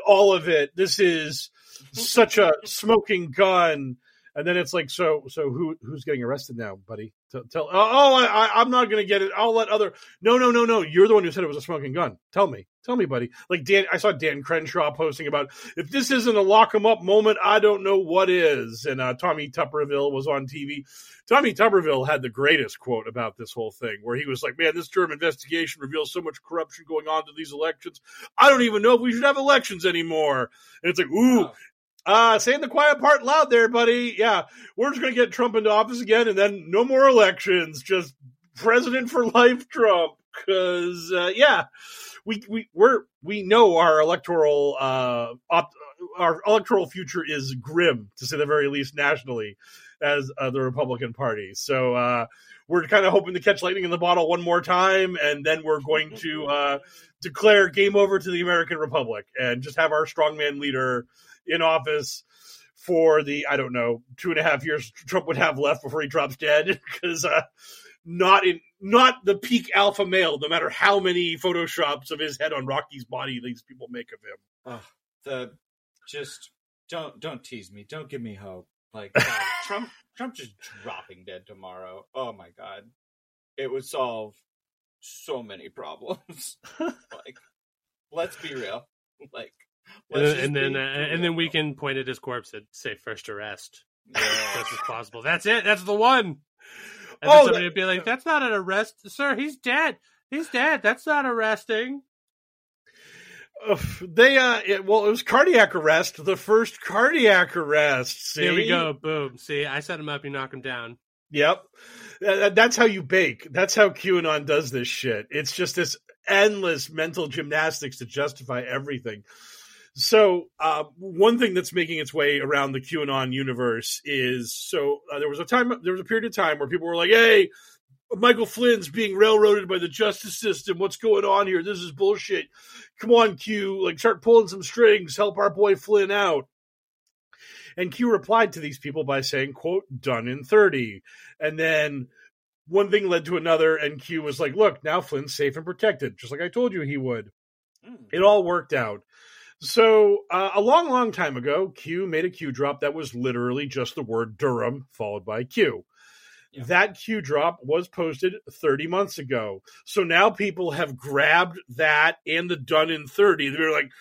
all of it. This is such a smoking gun. And then it's like, so who's getting arrested now, buddy? Tell I'm not going to get it. I'll let other. No. You're the one who said it was a smoking gun. Tell me, buddy. Like I saw Dan Crenshaw posting about, if this isn't a lock 'em up moment, I don't know what is. And Tommy Tuberville was on TV. Tommy Tuberville had the greatest quote about this whole thing, where he was like, man, this Durham investigation reveals so much corruption going on to these elections. I don't even know if we should have elections anymore. And it's like, ooh. Wow. Saying the quiet part loud there, buddy. Yeah, we're just going to get Trump into office again, and then no more elections, just president for life Trump. Because, we know our electoral future is grim, to say the very least, nationally, as the Republican Party. So we're kind of hoping to catch lightning in the bottle one more time, and then we're going to declare game over to the American Republic and just have our strongman leader in office for the, 2.5 years Trump would have left before he drops dead, because not the peak alpha male, no matter how many Photoshops of his head on Rocky's body these people make of him. Just don't tease me. Don't give me hope. Like Trump just dropping dead tomorrow. Oh my God. It would solve so many problems. Like, let's be real. Like, And then we can point at his corpse and say first arrest. Yeah. As possible. That's it. That's the one. And then somebody would be like, that's not an arrest, sir. He's dead. That's not arresting. It was cardiac arrest. The first cardiac arrest. See? There we go. Boom. See, I set him up. You knock him down. Yep. That's how you bake. That's how QAnon does this shit. It's just this endless mental gymnastics to justify everything. So one thing that's making its way around the QAnon universe is, there was a period of time where people were like, hey, Michael Flynn's being railroaded by the justice system. What's going on here? This is bullshit. Come on, Q, like, start pulling some strings. Help our boy Flynn out. And Q replied to these people by saying, quote, done in 30. And then one thing led to another, and Q was like, look, now Flynn's safe and protected, just like I told you he would. Mm. It all worked out. So a long, long time ago, Q made a Q drop that was literally just the word Durham followed by Q. Yeah. That Q drop was posted 30 months ago. So now people have grabbed that and the done in 30. They're like,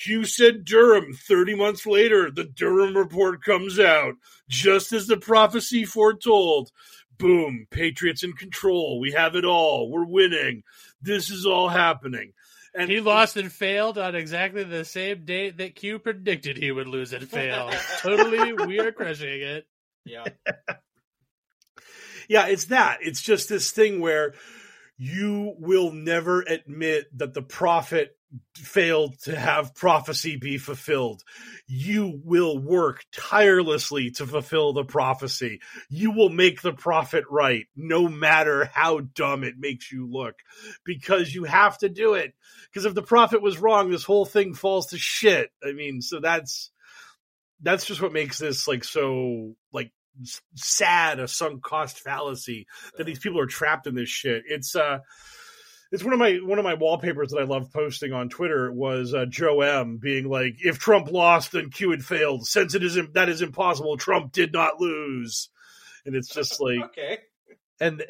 Q said Durham. 30 months later, the Durham report comes out, just as the prophecy foretold. Boom, Patriots in control. We have it all. We're winning. This is all happening. And he lost and failed on exactly the same date that Q predicted he would lose and fail. Totally, we are crushing it. Yeah. Yeah, it's that. It's just this thing where you will never admit that the prophet failed to have prophecy be fulfilled. You will work tirelessly to fulfill the prophecy. You will make the prophet right, no matter how dumb it makes you look, because you have to do it. Because if the prophet was wrong, this whole thing falls to shit. I mean, so that's just what makes this so sad, a sunk cost fallacy that these people are trapped in this shit. It's one of my wallpapers that I love posting on Twitter was Joe M being like, if Trump lost, then Q had failed. Since that is impossible, Trump did not lose. And it's just like, okay. And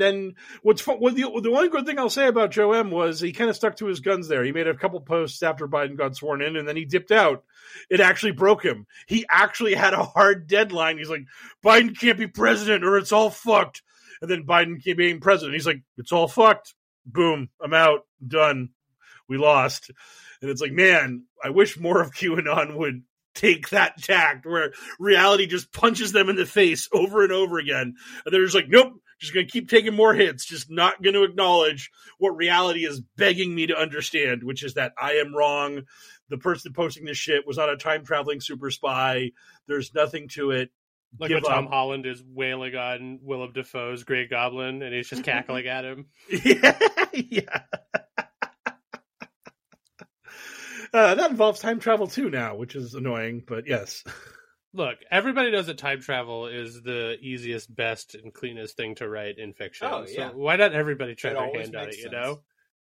then what's fun, the only good thing I'll say about Joe M was he kind of stuck to his guns there. He made a couple posts after Biden got sworn in, and then he dipped out. It actually broke him. He actually had a hard deadline. He's like, Biden can't be president or it's all fucked. And then Biden became president. He's like, it's all fucked. Boom, I'm out, done, we lost. And it's like, man, I wish more of QAnon would take that tact where reality just punches them in the face over and over again. And they're just like, nope, just going to keep taking more hits. Just not going to acknowledge what reality is begging me to understand, which is that I am wrong. The person posting this shit was not a time traveling super spy. There's nothing to it. Like when Tom Holland is wailing on Willem Dafoe's Grey Goblin and he's just cackling at him. Yeah. Yeah. That involves time travel too now, which is annoying, but yes. Look, everybody knows that time travel is the easiest, best, and cleanest thing to write in fiction. Oh, yeah. So why not everybody try their hand on it, you know?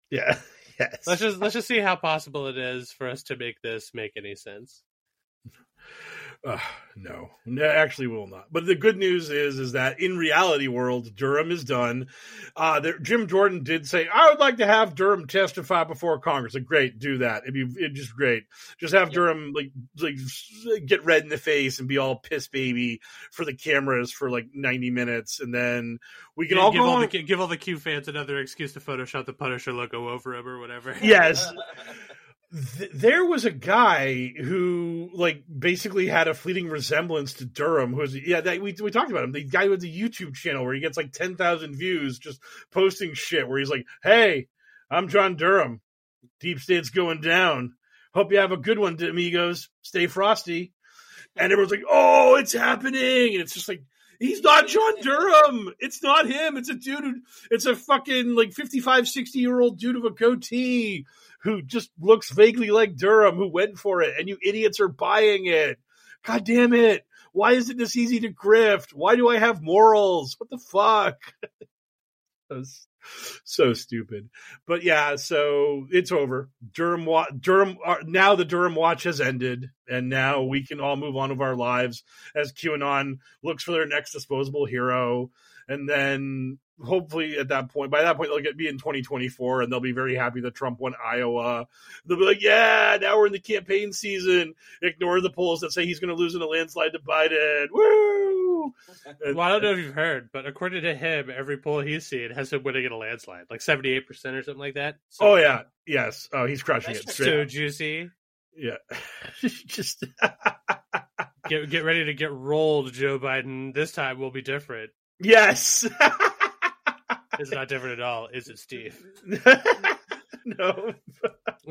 Yeah. Yes. Let's just see how possible it is for us to make this make any sense. No, actually will not. But the good news is that in reality world, Durham is done. Jim Jordan did say, I would like to have Durham testify before Congress. Like, great, do that. It'd just great. Just have Durham like get red in the face and be all piss baby for the cameras for like 90 minutes. And then we can all give all the Q fans another excuse to Photoshop the Punisher logo over him or whatever. Yes. There was a guy who, like, basically had a fleeting resemblance to Durham. We talked about him. The guy with the YouTube channel where he gets like 10,000 views just posting shit where he's like, "Hey, I'm John Durham. Deep State's going down. Hope you have a good one, amigos. Stay frosty." And everyone's like, "Oh, it's happening!" And it's just like, he's not John Durham. It's not him. It's a dude. It's a fucking like 55, 60-year-old dude with a goatee who just looks vaguely like Durham, who went for it, and you idiots are buying it. God damn it. Why is it this easy to grift? Why do I have morals? What the fuck? That was so stupid. But yeah, so it's over. Now the Durham watch has ended, and now we can all move on with our lives as QAnon looks for their next disposable hero. And then hopefully by that point, they'll be in 2024 and they'll be very happy that Trump won Iowa. They'll be like, yeah, now we're in the campaign season. Ignore the polls that say he's going to lose in a landslide to Biden. Woo! Well, I don't know if you've heard, but according to him, every poll he's seen has him winning in a landslide, like 78% or something like that. So, oh, yeah. Yes. Oh, he's crushing it. So juicy. Yeah. Just get ready to get rolled, Joe Biden. This time will be different. Yes. It's not different at all, is it, Steve? No.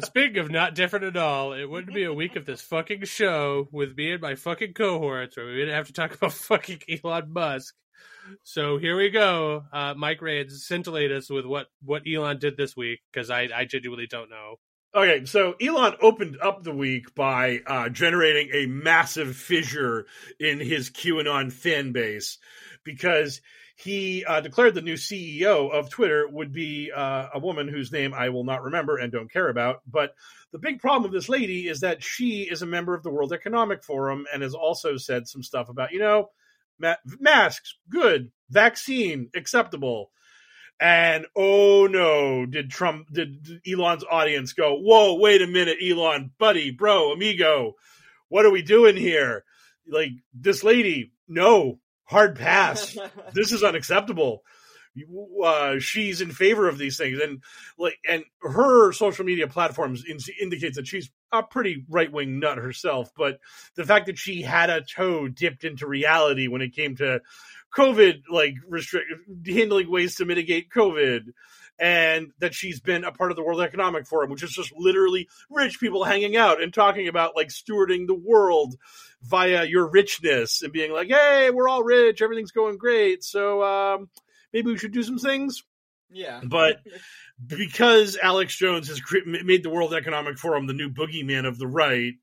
Speaking of not different at all, it wouldn't be a week of this fucking show with me and my fucking cohorts where we didn't have to talk about fucking Elon Musk. So here we go. Mike Raids, scintillate us with what Elon did this week, because I genuinely don't know. Okay, so Elon opened up the week by generating a massive fissure in his QAnon fan base, because he declared the new CEO of Twitter would be a woman whose name I will not remember and don't care about. But the big problem with this lady is that she is a member of the World Economic Forum and has also said some stuff about, masks, good, vaccine, acceptable. And oh no, did Elon's audience go, whoa, wait a minute, Elon, buddy, bro, amigo, what are we doing here? Like, this lady, no. Hard pass. This is unacceptable. She's in favor of these things, and her social media platforms indicates that she's a pretty right wing nut herself. But the fact that she had a toe dipped into reality when it came to COVID, like handling ways to mitigate COVID, and that she's been a part of the World Economic Forum, which is just literally rich people hanging out and talking about like stewarding the world via your richness and being like, hey, we're all rich, everything's going great, so maybe we should do some things. Yeah. But because Alex Jones has made the World Economic Forum the new boogeyman of the right,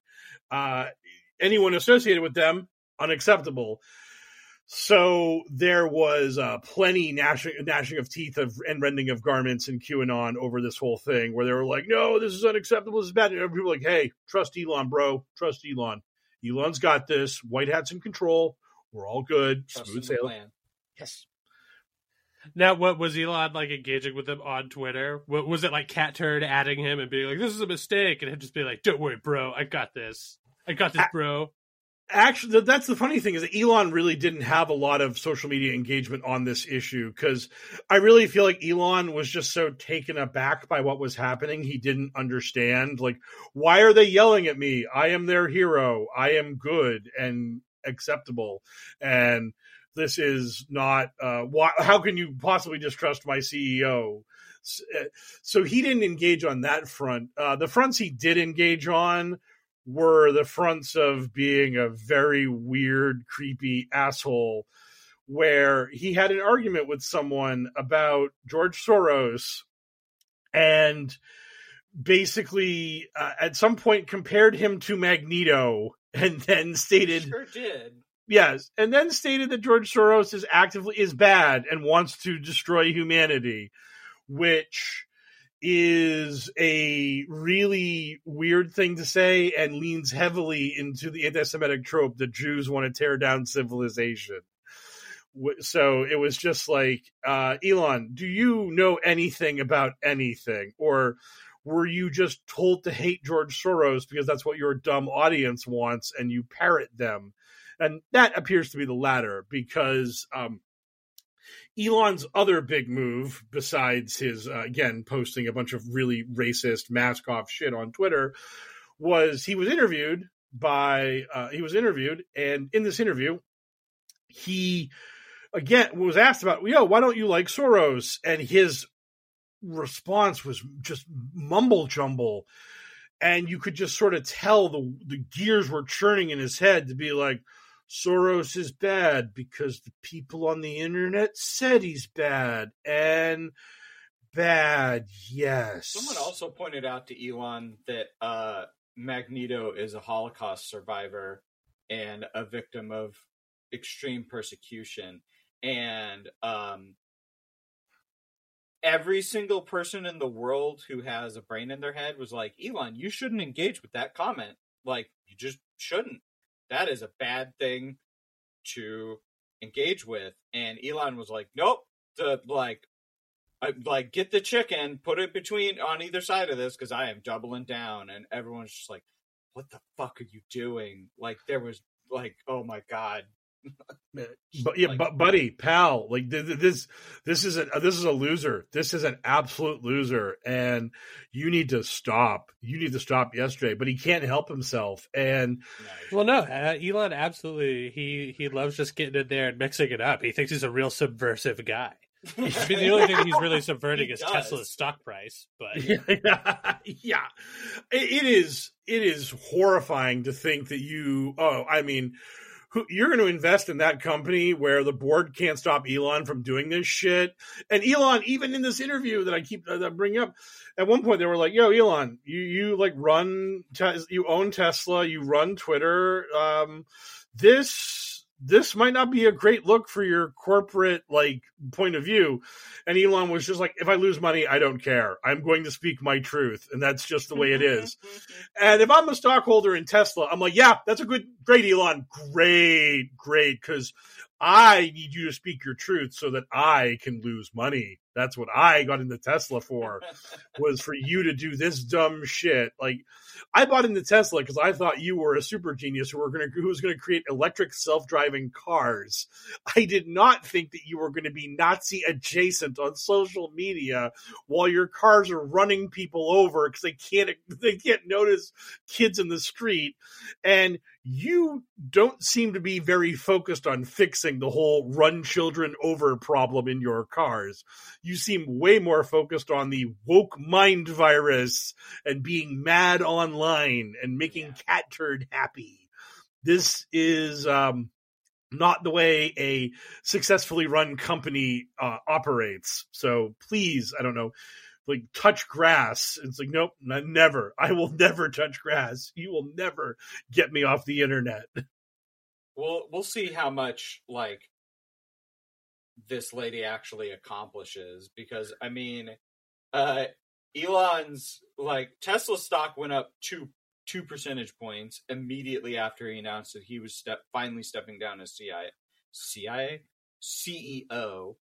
anyone associated with them, unacceptable. So there was plenty gnashing of teeth and rending of garments in QAnon over this whole thing, where they were like, no, this is unacceptable, this is bad. And people were like, hey, trust Elon, bro. Trust Elon. Elon's got this. White hat's in control. We're all good. Trust smooth sailing. Yes. Now, what was Elon like engaging with them on Twitter? What was it like, Cat Turd adding him and being like, this is a mistake, and him just being like, don't worry, bro, I got this. I got this, bro. Actually, that's the funny thing is that Elon really didn't have a lot of social media engagement on this issue because I really feel like Elon was just so taken aback by what was happening. He didn't understand, like, why are they yelling at me? I am their hero. I am good and acceptable. And this is not how can you possibly distrust my CEO? So he didn't engage on that front. The fronts he did engage on were the fronts of being a very weird, creepy asshole where he had an argument with someone about George Soros and basically at some point compared him to Magneto and then stated... Sure did. Yes, and then stated that George Soros is bad and wants to destroy humanity, which... is a really weird thing to say and leans heavily into the anti-Semitic trope that Jews want to tear down civilization. So it was just like, Elon, do you know anything about anything? Or were you just told to hate George Soros because that's what your dumb audience wants and you parrot them? And that appears to be the latter because, Elon's other big move, besides his, again, posting a bunch of really racist mask-off shit on Twitter, was he was interviewed by and in this interview, he, again, was asked about, yo, why don't you like Soros? And his response was just mumble-jumble. And you could just sort of tell the gears were churning in his head to be like, Soros is bad because the people on the internet said he's bad, and bad, yes. Someone also pointed out to Elon that Magneto is a Holocaust survivor and a victim of extreme persecution. And every single person in the world who has a brain in their head was like, Elon, you shouldn't engage with that comment. Like, you just shouldn't. That is a bad thing to engage with. And Elon was like, nope, get the chicken, put it between on either side of this because I am doubling down. And everyone's just like, what the fuck are you doing? Like, there was like, oh my God. But yeah, like, but buddy, pal, like this is a loser. This is an absolute loser, and you need to stop. You need to stop yesterday. But he can't help himself. And well, no, Elon absolutely he loves just getting in there and mixing it up. He thinks he's a real subversive guy. I mean, the only thing he's really subverting is Tesla's stock price. But yeah, it is horrifying to think that you. Oh, I mean. You're going to invest in that company where the board can't stop Elon from doing this shit. And Elon, even in this interview that I bring up, at one point they were like, yo, Elon, you own Tesla, you run Twitter. This might not be a great look for your corporate like point of view. And Elon was just like, if I lose money, I don't care. I'm going to speak my truth. And that's just the way it is. And if I'm a stockholder in Tesla, I'm like, yeah, that's a great Elon. Great. Cause I need you to speak your truth so that I can lose money. That's what I got into Tesla for, was for you to do this dumb shit. Like, I bought into Tesla because I thought you were a super genius who was going to create electric self-driving cars. I did not think that you were going to be Nazi adjacent on social media while your cars are running people over because they can't notice kids in the street. And you don't seem to be very focused on fixing the whole run children over problem in your cars. You seem way more focused on the woke mind virus and being mad online and making cat turd happy. This is not the way a successfully run company operates. So please, I don't know. Like, touch grass. It's like, nope, never. I will never touch grass. You will never get me off the internet. Well, we'll see how much, like, this lady actually accomplishes. Because, I mean, Elon's, like, Tesla stock went up 2 percentage points immediately after he announced that he was finally stepping down as CEO.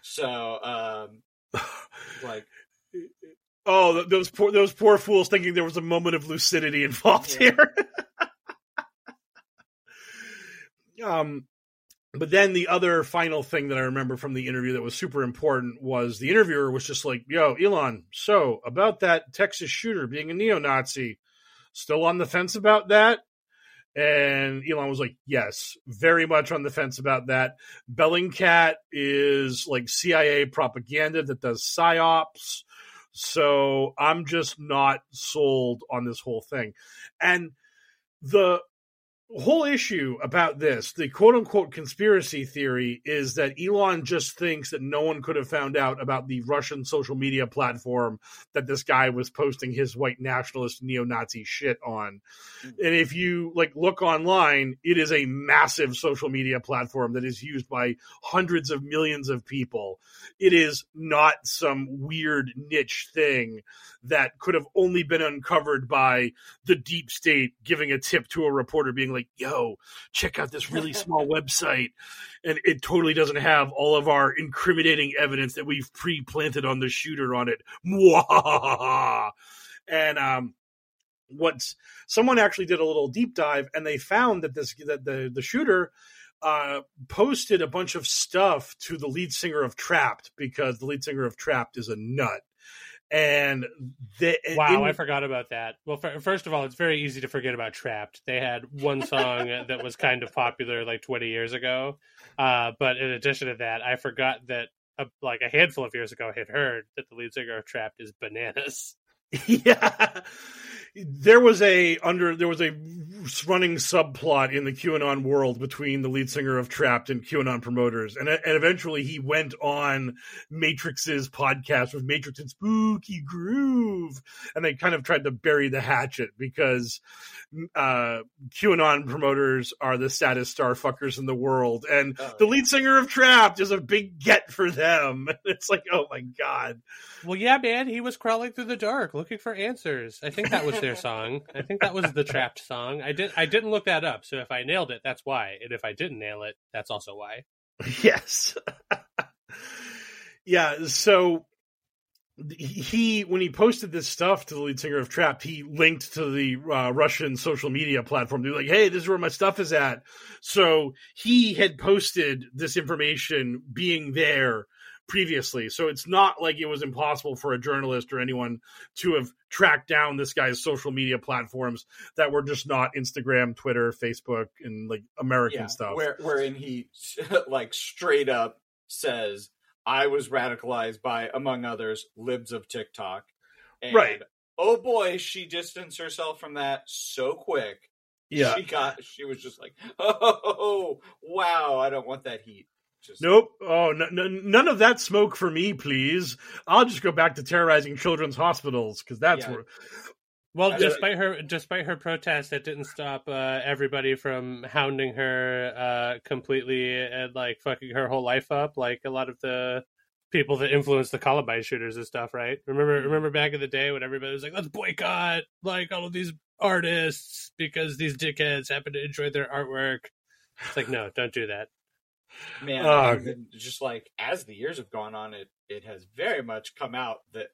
So, like... Oh, those poor fools thinking there was a moment of lucidity involved here. But then the other final thing that I remember from the interview that was super important was the interviewer was just like, yo, Elon, so about that Texas shooter being a neo-Nazi, still on the fence about that? And Elon was like, yes, very much on the fence about that. Bellingcat is like CIA propaganda that does psyops. So I'm just not sold on this whole thing. And the whole issue about this, the quote-unquote conspiracy theory, is that Elon just thinks that no one could have found out about the Russian social media platform that this guy was posting his white nationalist neo-Nazi shit on. And if you like look online, it is a massive social media platform that is used by hundreds of millions of people. It is not some weird niche thing that could have only been uncovered by the deep state giving a tip to a reporter being like, yo, check out this really small website, and it totally doesn't have all of our incriminating evidence that we've pre-planted on the shooter on it. And someone actually did a little deep dive, and they found that the shooter posted a bunch of stuff to the lead singer of Trapt, because the lead singer of Trapt is a nut. And I forgot about that. Well, first of all, it's very easy to forget about Trapt. They had one song that was kind of popular like 20 years ago. But in addition to that, I forgot that like a handful of years ago, I had heard that the lead singer of Trapt is bananas. Yeah, there was a running subplot in the QAnon world between the lead singer of Trapt and QAnon promoters, and eventually he went on Matrix's podcast with Matrix and Spooky Groove, and they kind of tried to bury the hatchet because QAnon promoters are the saddest starfuckers in the world, and the lead singer of Trapt is a big get for them. It's like, oh my god. Well, yeah, man, he was crawling through the dark looking for answers. I think that was their song. I think that was the Trapt song. I didn't look that up, so if I nailed it, that's why. And if I didn't nail it, that's also why. Yes. Yeah, so when he posted this stuff to the lead singer of Trapt, he linked to the Russian social media platform. They're like, hey, this is where my stuff is at. So he had posted this information being there previously, so it's not like it was impossible for a journalist or anyone to have tracked down this guy's social media platforms that were just not Instagram, Twitter, Facebook, and like American stuff. Wherein he like straight up says, "I was radicalized by, among others, libs of TikTok." And, right? Oh boy, she distanced herself from that so quick. Yeah, she was just like, "Oh wow, I don't want that heat." Nope. Oh, no, none of that smoke for me, please. I'll just go back to terrorizing children's hospitals, because that's where. Well, despite her protest, it didn't stop everybody from hounding her completely and like fucking her whole life up, like a lot of the people that influenced the Columbine shooters and stuff. Right? Remember back in the day when everybody was like, "Let's boycott like all of these artists because these dickheads happen to enjoy their artwork." It's like, no, don't do that. Man, just like as the years have gone on, it has very much come out that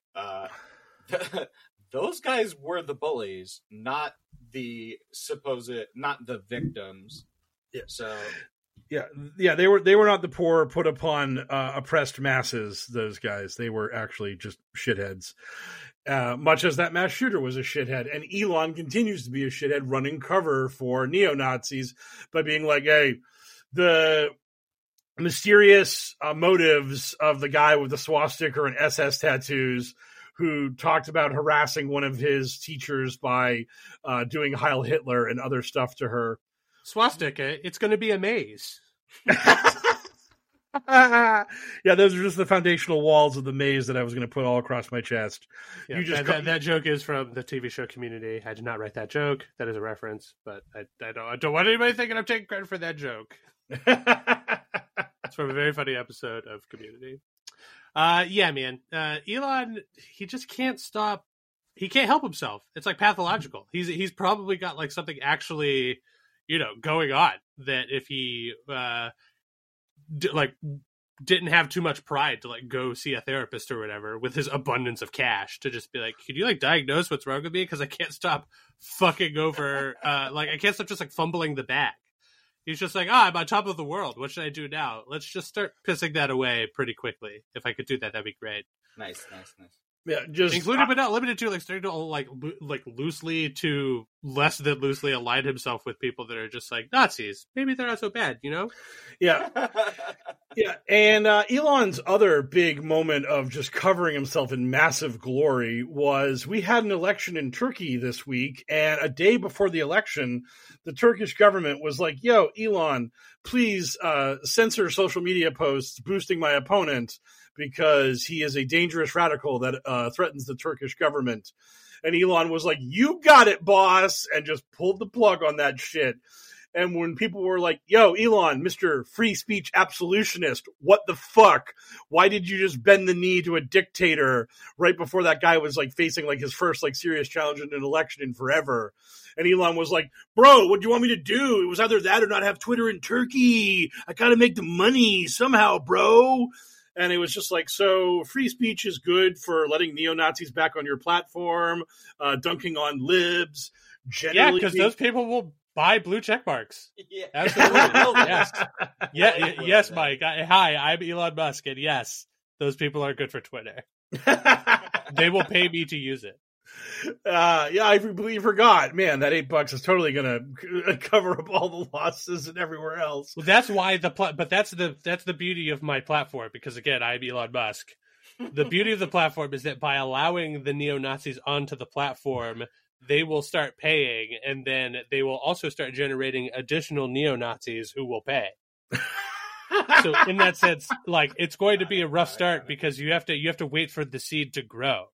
those guys were the bullies, not the victims. Yeah. So, yeah, they were not the poor put upon oppressed masses. Those guys, they were actually just shitheads. Much as that mass shooter was a shithead, and Elon continues to be a shithead, running cover for neo-Nazis by being like, hey, the mysterious motives of the guy with the swastika and SS tattoos who talked about harassing one of his teachers by doing Heil Hitler and other stuff to her. Swastika, it's going to be a maze. Yeah, those are just the foundational walls of the maze that I was going to put all across my chest. Yeah, you just that joke is from the TV show Community. I did not write that joke. That is a reference, but I don't want anybody thinking I'm taking credit for that joke. It's from a very funny episode of Community. Yeah, man. Elon, he just can't stop. He can't help himself. It's like pathological. He's probably got like something actually, going on that if he didn't have too much pride to like go see a therapist or whatever with his abundance of cash to just be like, could you like diagnose what's wrong with me? Because I can't stop fumbling the bag. He's just like, I'm on top of the world. What should I do now? Let's just start pissing that away pretty quickly. If I could do that, that'd be great. Nice. Yeah, just included but not limited to, like, starting to like loosely to less than loosely align himself with people that are just like Nazis. Maybe they're not so bad, you know? Yeah. Yeah. And Elon's other big moment of just covering himself in massive glory was we had an election in Turkey this week, and a day before the election, the Turkish government was like, yo, Elon, please censor social media posts boosting my opponent, because he is a dangerous radical that threatens the Turkish government. And Elon was like, you got it, boss, and just pulled the plug on that shit. And when people were like, yo, Elon, Mr. Free Speech Absolutionist, what the fuck? Why did you just bend the knee to a dictator right before that guy was like facing like his first like serious challenge in an election in forever? And Elon was like, bro, what do you want me to do? It was either that or not have Twitter in Turkey. I got to make the money somehow, bro. And it was just like, so free speech is good for letting neo-Nazis back on your platform, dunking on libs. Generally, yeah, because those people will buy blue check marks. Yeah. Absolutely. Yes. Yeah, yes, Mike. Hi, I'm Elon Musk. And yes, those people are good for Twitter. They will pay me to use it. Yeah, I completely forgot. Man, that $8 is totally going to cover up all the losses and everywhere else. Well, that's why that's the beauty of my platform, because again, I'm Elon Musk. The beauty of the platform is that by allowing the neo-Nazis onto the platform, they will start paying, and then they will also start generating additional neo-Nazis who will pay. So in that sense, like, it's going to be a rough start because you have to wait for the seed to grow.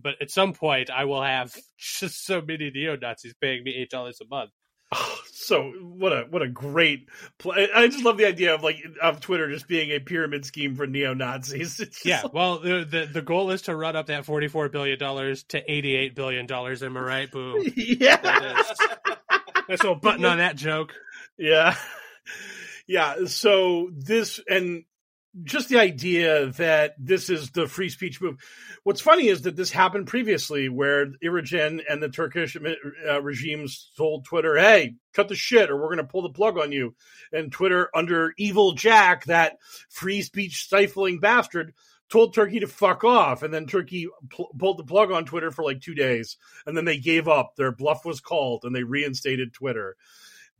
But at some point, I will have just so many neo-Nazis paying me $8 a month. Oh, so what a great play! I just love the idea of Twitter just being a pyramid scheme for neo-Nazis. Yeah, well, the goal is to run up that $44 billion to $88 billion. Am I right? Boom. Yeah. That's a button on that joke. Yeah. So this and. Just the idea that this is the free speech move. What's funny is that this happened previously where Irigen and the Turkish regimes told Twitter, hey, cut the shit or we're going to pull the plug on you. And Twitter, under evil Jack, that free speech stifling bastard, told Turkey to fuck off. And then Turkey pulled the plug on Twitter for like 2 days. And then they gave up. Their bluff was called and they reinstated Twitter.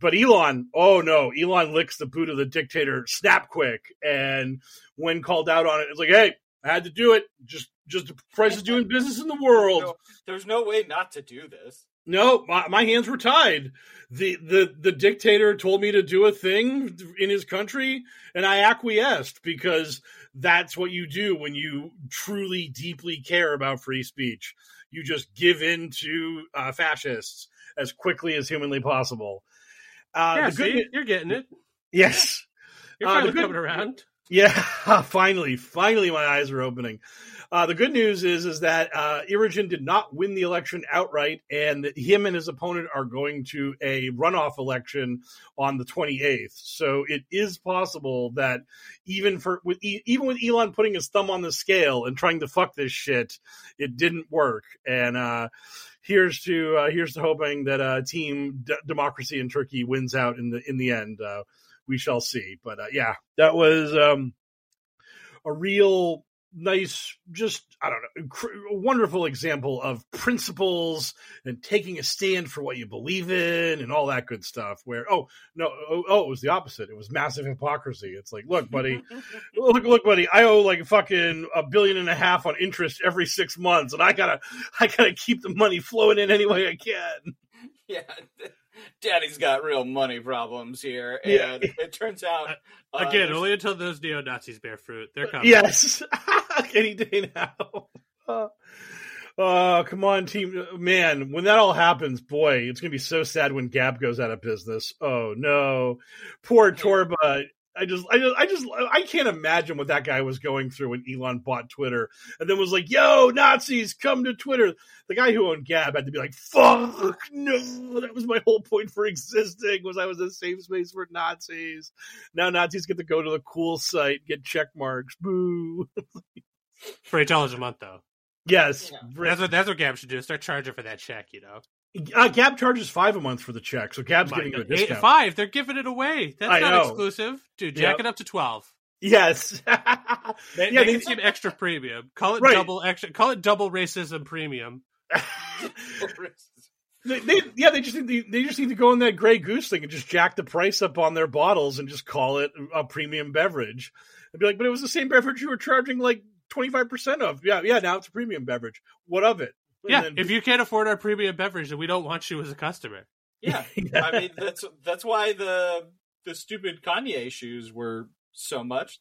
But Elon, oh no, Elon licks the boot of the dictator snap quick. And when called out on it, it's like, hey, I had to do it. Just the price of doing business in the world. There's no way not to do this. No, my hands were tied. The dictator told me to do a thing in his country, and I acquiesced because that's what you do when you truly, deeply care about free speech. You just give in to fascists as quickly as humanly possible. You're getting it. Yes. You're finally coming around. Yeah, finally my eyes are opening. The good news is that Irigen did not win the election outright, and him and his opponent are going to a runoff election on the 28th. So it is possible that even with Elon putting his thumb on the scale and trying to fuck this shit, it didn't work. And here's to hoping that Team Democracy in Turkey wins out in the end. We shall see. But yeah, that was a real nice, just, I don't know, wonderful example of principles and taking a stand for what you believe in and all that good stuff where, it was the opposite. It was massive hypocrisy. It's like, look, buddy, look, buddy, I owe like fucking $1.5 billion on interest every 6 months and I gotta keep the money flowing in any way I can. Yeah. Daddy's got real money problems here, and yeah. It turns out again, only until those neo-Nazis bear fruit. They're coming. Yes, any day now. Come on, team, man! When that all happens, boy, it's gonna be so sad when Gab goes out of business. Oh no, poor Torba. I can't imagine what that guy was going through when Elon bought Twitter and then was like, yo, Nazis, come to Twitter. The guy who owned Gab had to be like, fuck, no, that was my whole point for existing was I was a safe space for Nazis. Now Nazis get to go to the cool site, get check marks. Boo. For $8 a month, though. Yes. Yeah. That's what Gab should do. Start charging for that check, you know? Gab charges $5 a month for the check, so Gab's giving you a discount. $5, they're giving it away. That's not exclusive. Dude, jack it up to $12. Yes. They can see an extra premium. Call it double extra. Call it double racism premium. They just need to go in that Grey Goose thing and just jack the price up on their bottles and just call it a premium beverage. I'd be like, but it was the same beverage you were charging like 25% of. Yeah. Now it's a premium beverage. What of it? And then, if you can't afford our premium beverage, then we don't want you as a customer. Yeah. I mean, that's why the stupid Kanye shoes were so much.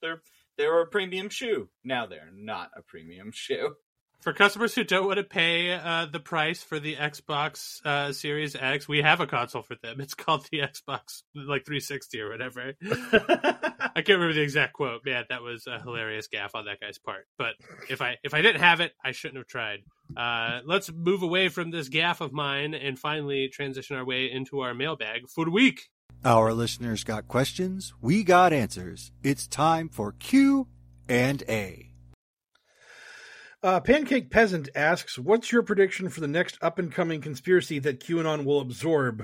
They were a premium shoe. Now they're not a premium shoe. For customers who don't want to pay the price for the Xbox Series X, we have a console for them. It's called the Xbox 360 or whatever. I can't remember the exact quote. Man, that was a hilarious gaffe on that guy's part. But if I didn't have it, I shouldn't have tried. Let's move away from this gaffe of mine and finally transition our way into our mailbag for the week. Our listeners got questions. We got answers. It's time for Q&A. Pancake Peasant asks, what's your prediction for the next up-and-coming conspiracy that QAnon will absorb?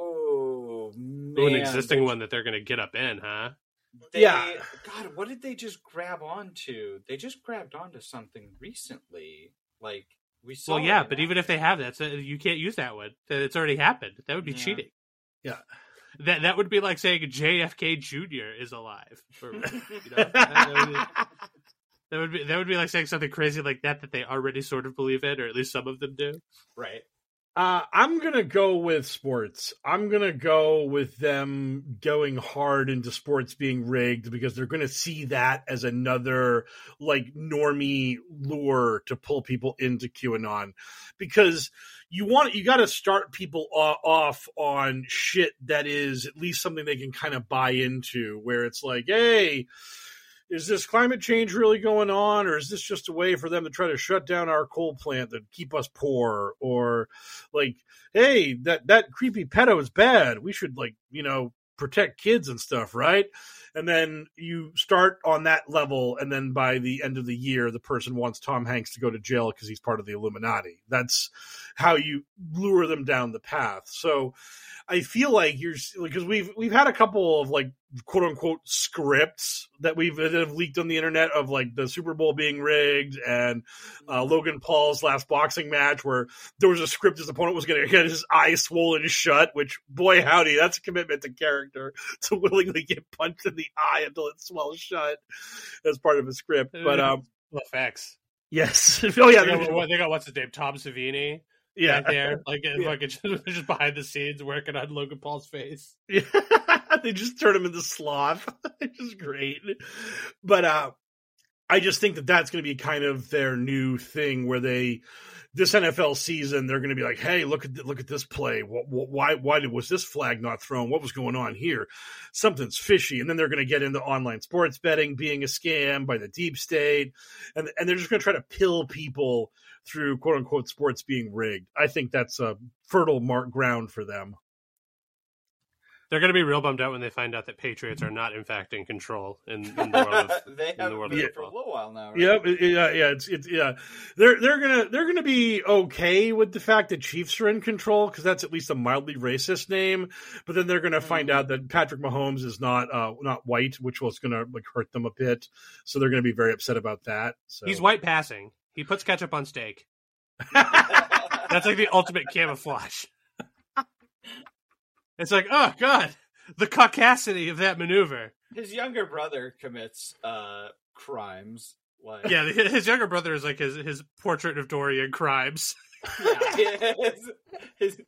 Oh, man. Ooh, an existing one that they're going to get up in, huh? God, what did they just grab onto? They just grabbed onto something recently. Like, we saw... Well, yeah, but even if they have that, so you can't use that one. It's already happened. That would be cheating. Yeah. That would be like saying JFK Jr. is alive. Or, That would be like saying something crazy like that they already sort of believe in, or at least some of them do. Right. I'm going to go with sports. I'm going to go with them going hard into sports being rigged because they're going to see that as another like normie lure to pull people into QAnon, because you got to start people off on shit that is at least something they can kind of buy into, where it's like, hey, is this climate change really going on, or is this just a way for them to try to shut down our coal plant that keep us poor? Or like, hey, that creepy pedo is bad. We should protect kids and stuff, right? And then you start on that level, and then by the end of the year, the person wants Tom Hanks to go to jail because he's part of the Illuminati. That's how you lure them down the path. So I feel like because we've had a couple of like quote unquote scripts that have leaked on the internet of like the Super Bowl being rigged and Logan Paul's last boxing match, where there was a script his opponent was going to get his eye swollen shut, which, boy howdy, that's a commitment to character to willingly get punched in the eye until it swells shut as part of a script. But facts. Yes. Oh yeah, they got what's his name, Tom Savini. Yeah, right there, just behind the scenes working on Logan Paul's face. Yeah. They just turn him into sloth, which is great. But I just think that's going to be kind of their new thing, where this NFL season they're going to be like, hey, look at this play. Why was this flag not thrown? What was going on here? Something's fishy. And then they're going to get into online sports betting being a scam by the deep state, and they're just going to try to pill people through quote unquote sports being rigged. I think that's a fertile ground for them. They're going to be real bummed out when they find out that Patriots are not, in fact, in control in the world of they have been for a little while now. Right? Yeah. It's They're gonna be okay with the fact that Chiefs are in control, because that's at least a mildly racist name. But then they're gonna find out that Patrick Mahomes is not white, which was gonna hurt them a bit. So they're gonna be very upset about that. So. He's white passing. He puts ketchup on steak. That's like the ultimate camouflage. It's like, oh, God, the caucasity of that maneuver. His younger brother commits crimes. Like... Yeah, his younger brother is like his portrait of Dorian crimes. Yeah. his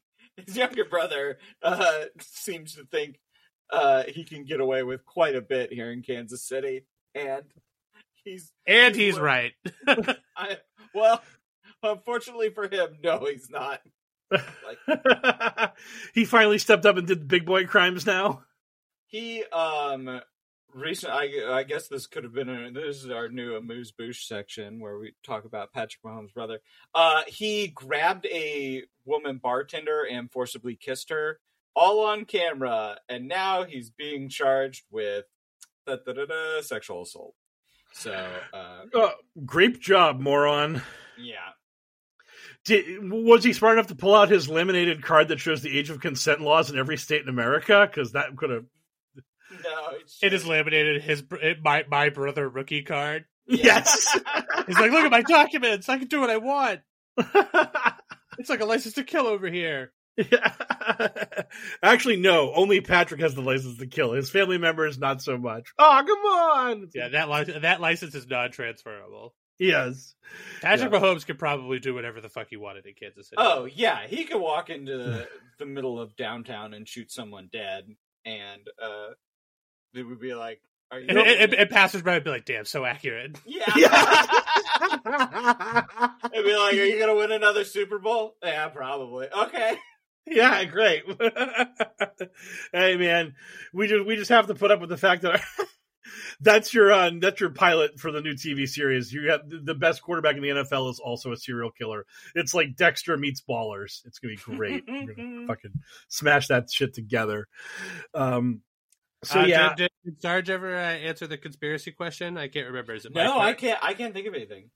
younger brother seems to think he can get away with quite a bit here in Kansas City. And he's right. Unfortunately for him, no, he's not. He finally stepped up and did big boy crimes now. He I guess this is our new Amuse Bouche section where we talk about Patrick Mahomes' brother. He grabbed a woman bartender and forcibly kissed her, all on camera, and now he's being charged with sexual assault. So great job, moron. Yeah. Was he smart enough to pull out his laminated card that shows the age of consent laws in every state in America? Because that could have... No, it is laminated. My brother rookie card. Yes. He's like, look at my documents. I can do what I want. It's like a license to kill over here. Yeah. Actually, no. Only Patrick has the license to kill. His family members, not so much. Oh, come on. Yeah, that license is non-transferable. Yes. Patrick Mahomes could probably do whatever the fuck he wanted in Kansas City. Oh, yeah. He could walk into the middle of downtown and shoot someone dead. And they would be like, "Are you?" And passersby would be like, "Damn, so accurate." Yeah. They'd be like, "Are you gonna win another Super Bowl?" Yeah, probably. Okay. Yeah, great. Hey, man, we just have to put up with the fact that that's your pilot for the new TV series. You got the best quarterback in the NFL is also a serial killer. It's like Dexter meets Ballers. It's gonna be great. We're gonna fucking smash that shit together. Did Sarge ever answer the conspiracy question? I can't remember. Is it no? I can't. I can't think of anything.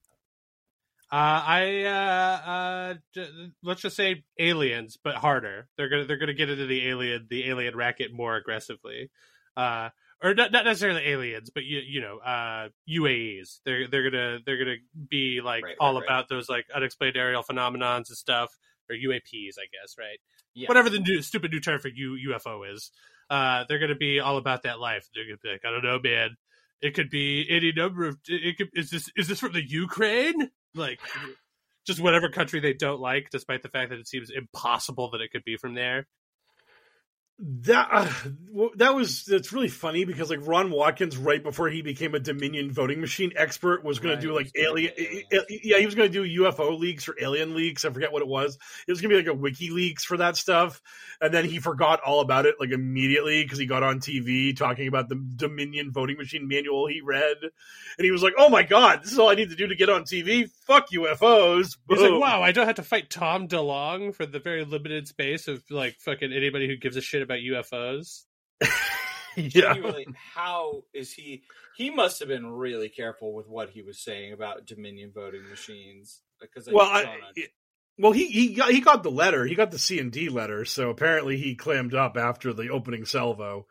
Let's just say aliens, but harder. They're gonna get into the alien racket more aggressively. Or not necessarily aliens, but you know, UAEs. They're gonna be like about those like unexplained aerial phenomenons and stuff, or UAPs, I guess, right? Yeah. Whatever the stupid new term for UFO is, they're gonna be all about that life. They're gonna be like, I don't know, man. It could be any number of. Is this from the Ukraine? Like, just whatever country they don't like, despite the fact that it seems impossible that it could be from there. That's really funny because like Ron Watkins, right before he became a Dominion voting machine expert, was going to do like alien. He was going to do UFO leaks or alien leaks. I forget what it was. It was going to be like a WikiLeaks for that stuff, and then he forgot all about it like immediately because he got on TV talking about the Dominion voting machine manual he read, and he was like, "Oh my god, this is all I need to do to get on TV. Fuck UFOs." Boom. He's like, "Wow, I don't have to fight Tom DeLonge for the very limited space of like fucking anybody who gives a shit about UFOs." Yeah. How is he? He must have been really careful with what he was saying about Dominion voting machines. Because he got the letter. He got the C&D letter. So apparently he clammed up after the opening salvo,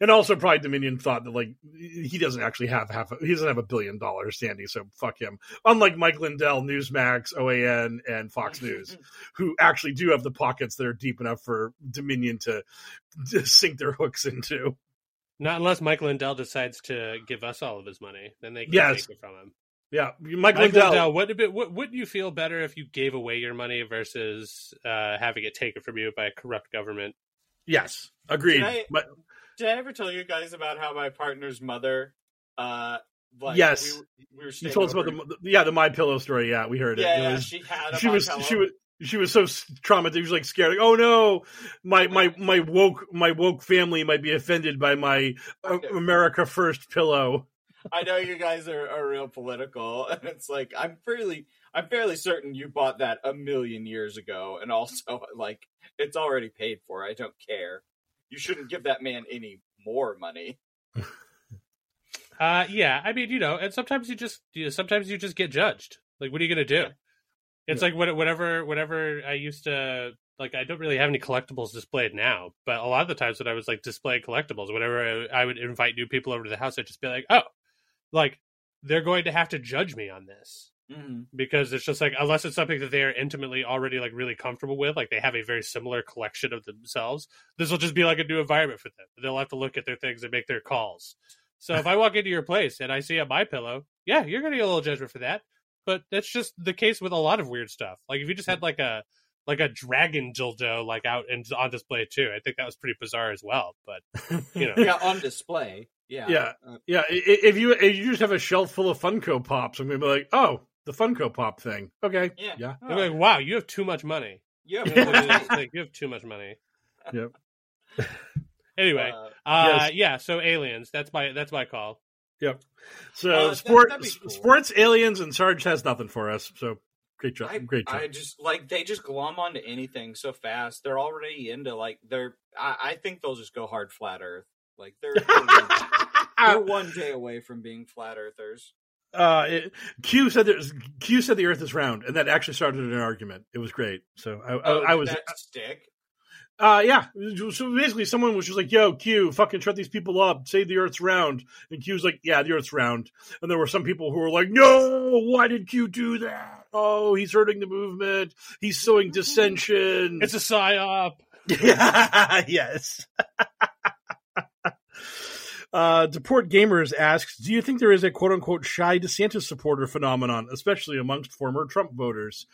and also probably Dominion thought that like he doesn't actually have he doesn't have $1 billion, Sandy. So fuck him. Unlike Mike Lindell, Newsmax, OAN, and Fox News, who actually do have the pockets that are deep enough for Dominion to sink their hooks into. Not unless Mike Lindell decides to give us all of his money, then they can take it from him. Yeah, Mike Lindell, wouldn't you feel better if you gave away your money versus having it taken from you by a corrupt government? Yes, agreed. Did I ever tell you guys about how my partner's mother? Yes, we were you told us about the My Pillow story. Yeah, we heard it. She was so traumatized. She was like scared. Like, oh no, my woke family might be offended by my America First pillow. I know you guys are real political, and it's like I'm fairly certain you bought that a million years ago, and also like it's already paid for. I don't care. You shouldn't give that man any more money. Yeah, I mean, you know, and sometimes you just get judged. Like, what are you gonna do? It's like whenever I used to. Like, I don't really have any collectibles displayed now, but a lot of the times when I was like displaying collectibles, whenever I would invite new people over to the house, I'd just be like, oh. Like, they're going to have to judge me on this. Mm-hmm. Because it's just like, unless it's something that they are intimately already like really comfortable with, like they have a very similar collection of themselves, this will just be like a new environment for them. They'll have to look at their things and make their calls. So if I walk into your place and I see a My Pillow, yeah, you're going to get a little judgment for that. But that's just the case with a lot of weird stuff. Like if you just had like a dragon dildo like out and on display too. I think that was pretty bizarre as well, but you know. Yeah, on display. Yeah. Yeah. Yeah, if you just have a shelf full of Funko Pops, I'm going to be like, "Oh, the Funko Pop thing." Okay. Yeah. Yeah. They're like, "Wow, you have too much money." Yeah. You have too much money. Yep. Anyway, yeah, so aliens, that's my call. Yep. So cool. Sports, aliens, and Sarge has nothing for us. So Great job. I just like they just glom onto anything so fast. They're already into like they're. I think they'll just go hard flat Earth. Like they're one day away from being flat Earthers. Q said the Earth is round, and that actually started an argument. It was great. So I was that stick. Yeah. So basically, someone was just like, "Yo, Q, fucking shut these people up. Say the Earth's round." And Q's like, "Yeah, the Earth's round." And there were some people who were like, "No, why did Q do that? Oh, he's hurting the movement. He's sowing dissension. It's a psyop." Yes. Deport Gamers asks, do you think there is a quote-unquote shy DeSantis supporter phenomenon, especially amongst former Trump voters?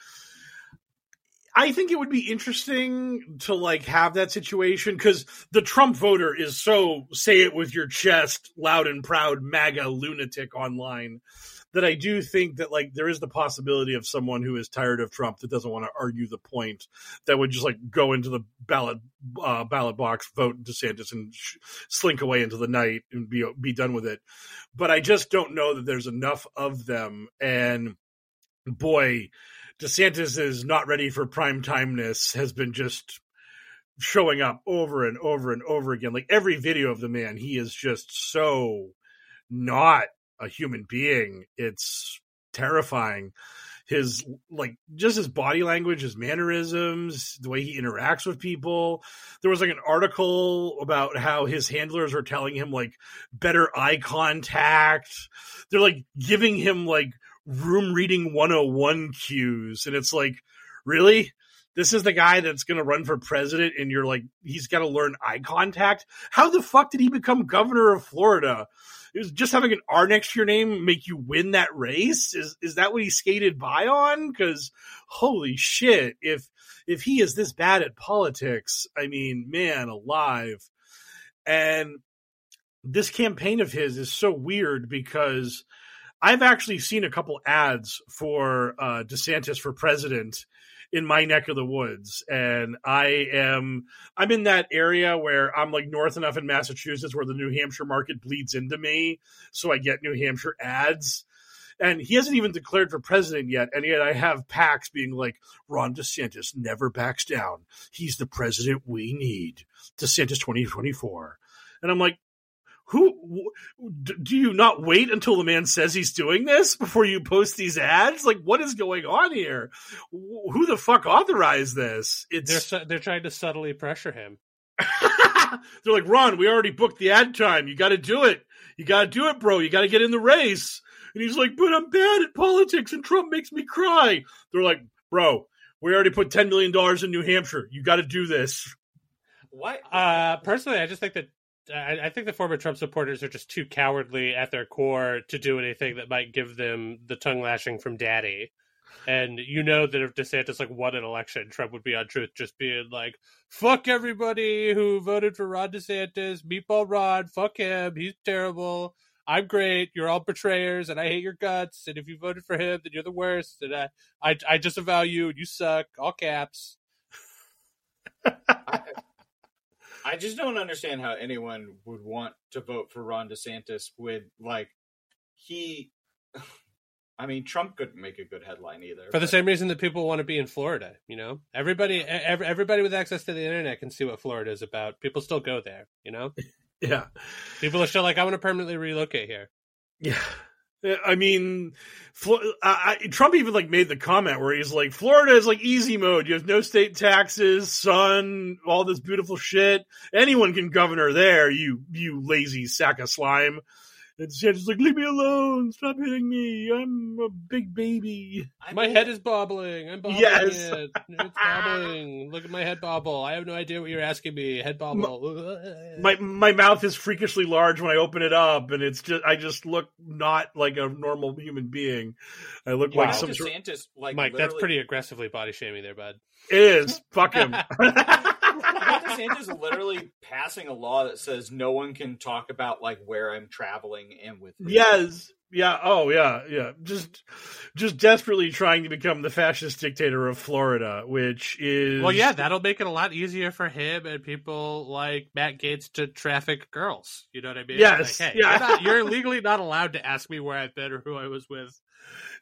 I think it would be interesting to like have that situation because the Trump voter is so say it with your chest, loud and proud, MAGA lunatic online that I do think that like there is the possibility of someone who is tired of Trump that doesn't want to argue the point that would just like go into the ballot box, vote DeSantis and slink away into the night and be done with it. But I just don't know that there's enough of them. And boy, DeSantis is not ready for primetimeness has been just showing up over and over and over again. Like every video of the man, he is just so not a human being. It's terrifying. His like just his body language, his mannerisms, the way he interacts with people. There was like an article about how his handlers are telling him like better eye contact. They're like giving him like room reading 101 cues, and it's like, really? This is the guy that's going to run for president, and you're like, he's got to learn eye contact? How the fuck did he become governor of Florida? It was just having an R next to your name make you win that race? Is that what he skated by on? Because holy shit, if he is this bad at politics, I mean, man alive. And this campaign of his is so weird because I've actually seen a couple ads for DeSantis for president in my neck of the woods. And I'm in that area where I'm like north enough in Massachusetts where the New Hampshire market bleeds into me. So I get New Hampshire ads. And he hasn't even declared for president yet. And yet I have PACs being like, Ron DeSantis never backs down. He's the president we need. DeSantis 2024. And I'm like, who do you not wait until the man says he's doing this before you post these ads? Like, what is going on here? Who the fuck authorized this? They're trying to subtly pressure him. They're like, Ron, we already booked the ad time. You got to do it. You got to do it, bro. You got to get in the race. And he's like, but I'm bad at politics and Trump makes me cry. They're like, bro, we already put $10 million in New Hampshire. You got to do this. Why? Personally, I just think that I think the former Trump supporters are just too cowardly at their core to do anything that might give them the tongue lashing from daddy. And you know that if DeSantis like won an election, Trump would be on Truth just being like, fuck everybody who voted for Ron DeSantis, meatball Ron, fuck him, he's terrible, I'm great, you're all betrayers, and I hate your guts, and if you voted for him, then you're the worst, and I disavow you, and you suck, all caps. I just don't understand how anyone would want to vote for Ron DeSantis with, like, I mean, Trump couldn't make a good headline either. For the same reason that people want to be in Florida, you know? Everybody with access to the internet can see what Florida is about. People still go there, you know? Yeah. People are still like, I want to permanently relocate here. Yeah. I mean, Trump even like made the comment where he's like, Florida is like easy mode. You have no state taxes, sun, all this beautiful shit. Anyone can governor there, you lazy sack of slime. And DeSantis is like, leave me alone. Stop hitting me. I'm a big baby. My head is bobbling. I'm bobbling. Yes. It's bobbling. Look at my head bobble. I have no idea what you're asking me. Head bobble. My mouth is freakishly large when I open it up, and it's just I just look not like a normal human being. I look like some sort of like Mike, literally... that's pretty aggressively body shaming there, bud. It is. Fuck him. DeSantis literally passing a law that says no one can talk about like where I'm traveling and with me. Yes. Yeah. Oh yeah. Yeah. Just desperately trying to become the fascist dictator of Florida, which is. Well, yeah, that'll make it a lot easier for him and people like Matt Gaetz to traffic girls. You know what I mean? Yes. Like, hey, yeah. You're legally not allowed to ask me where I've been or who I was with.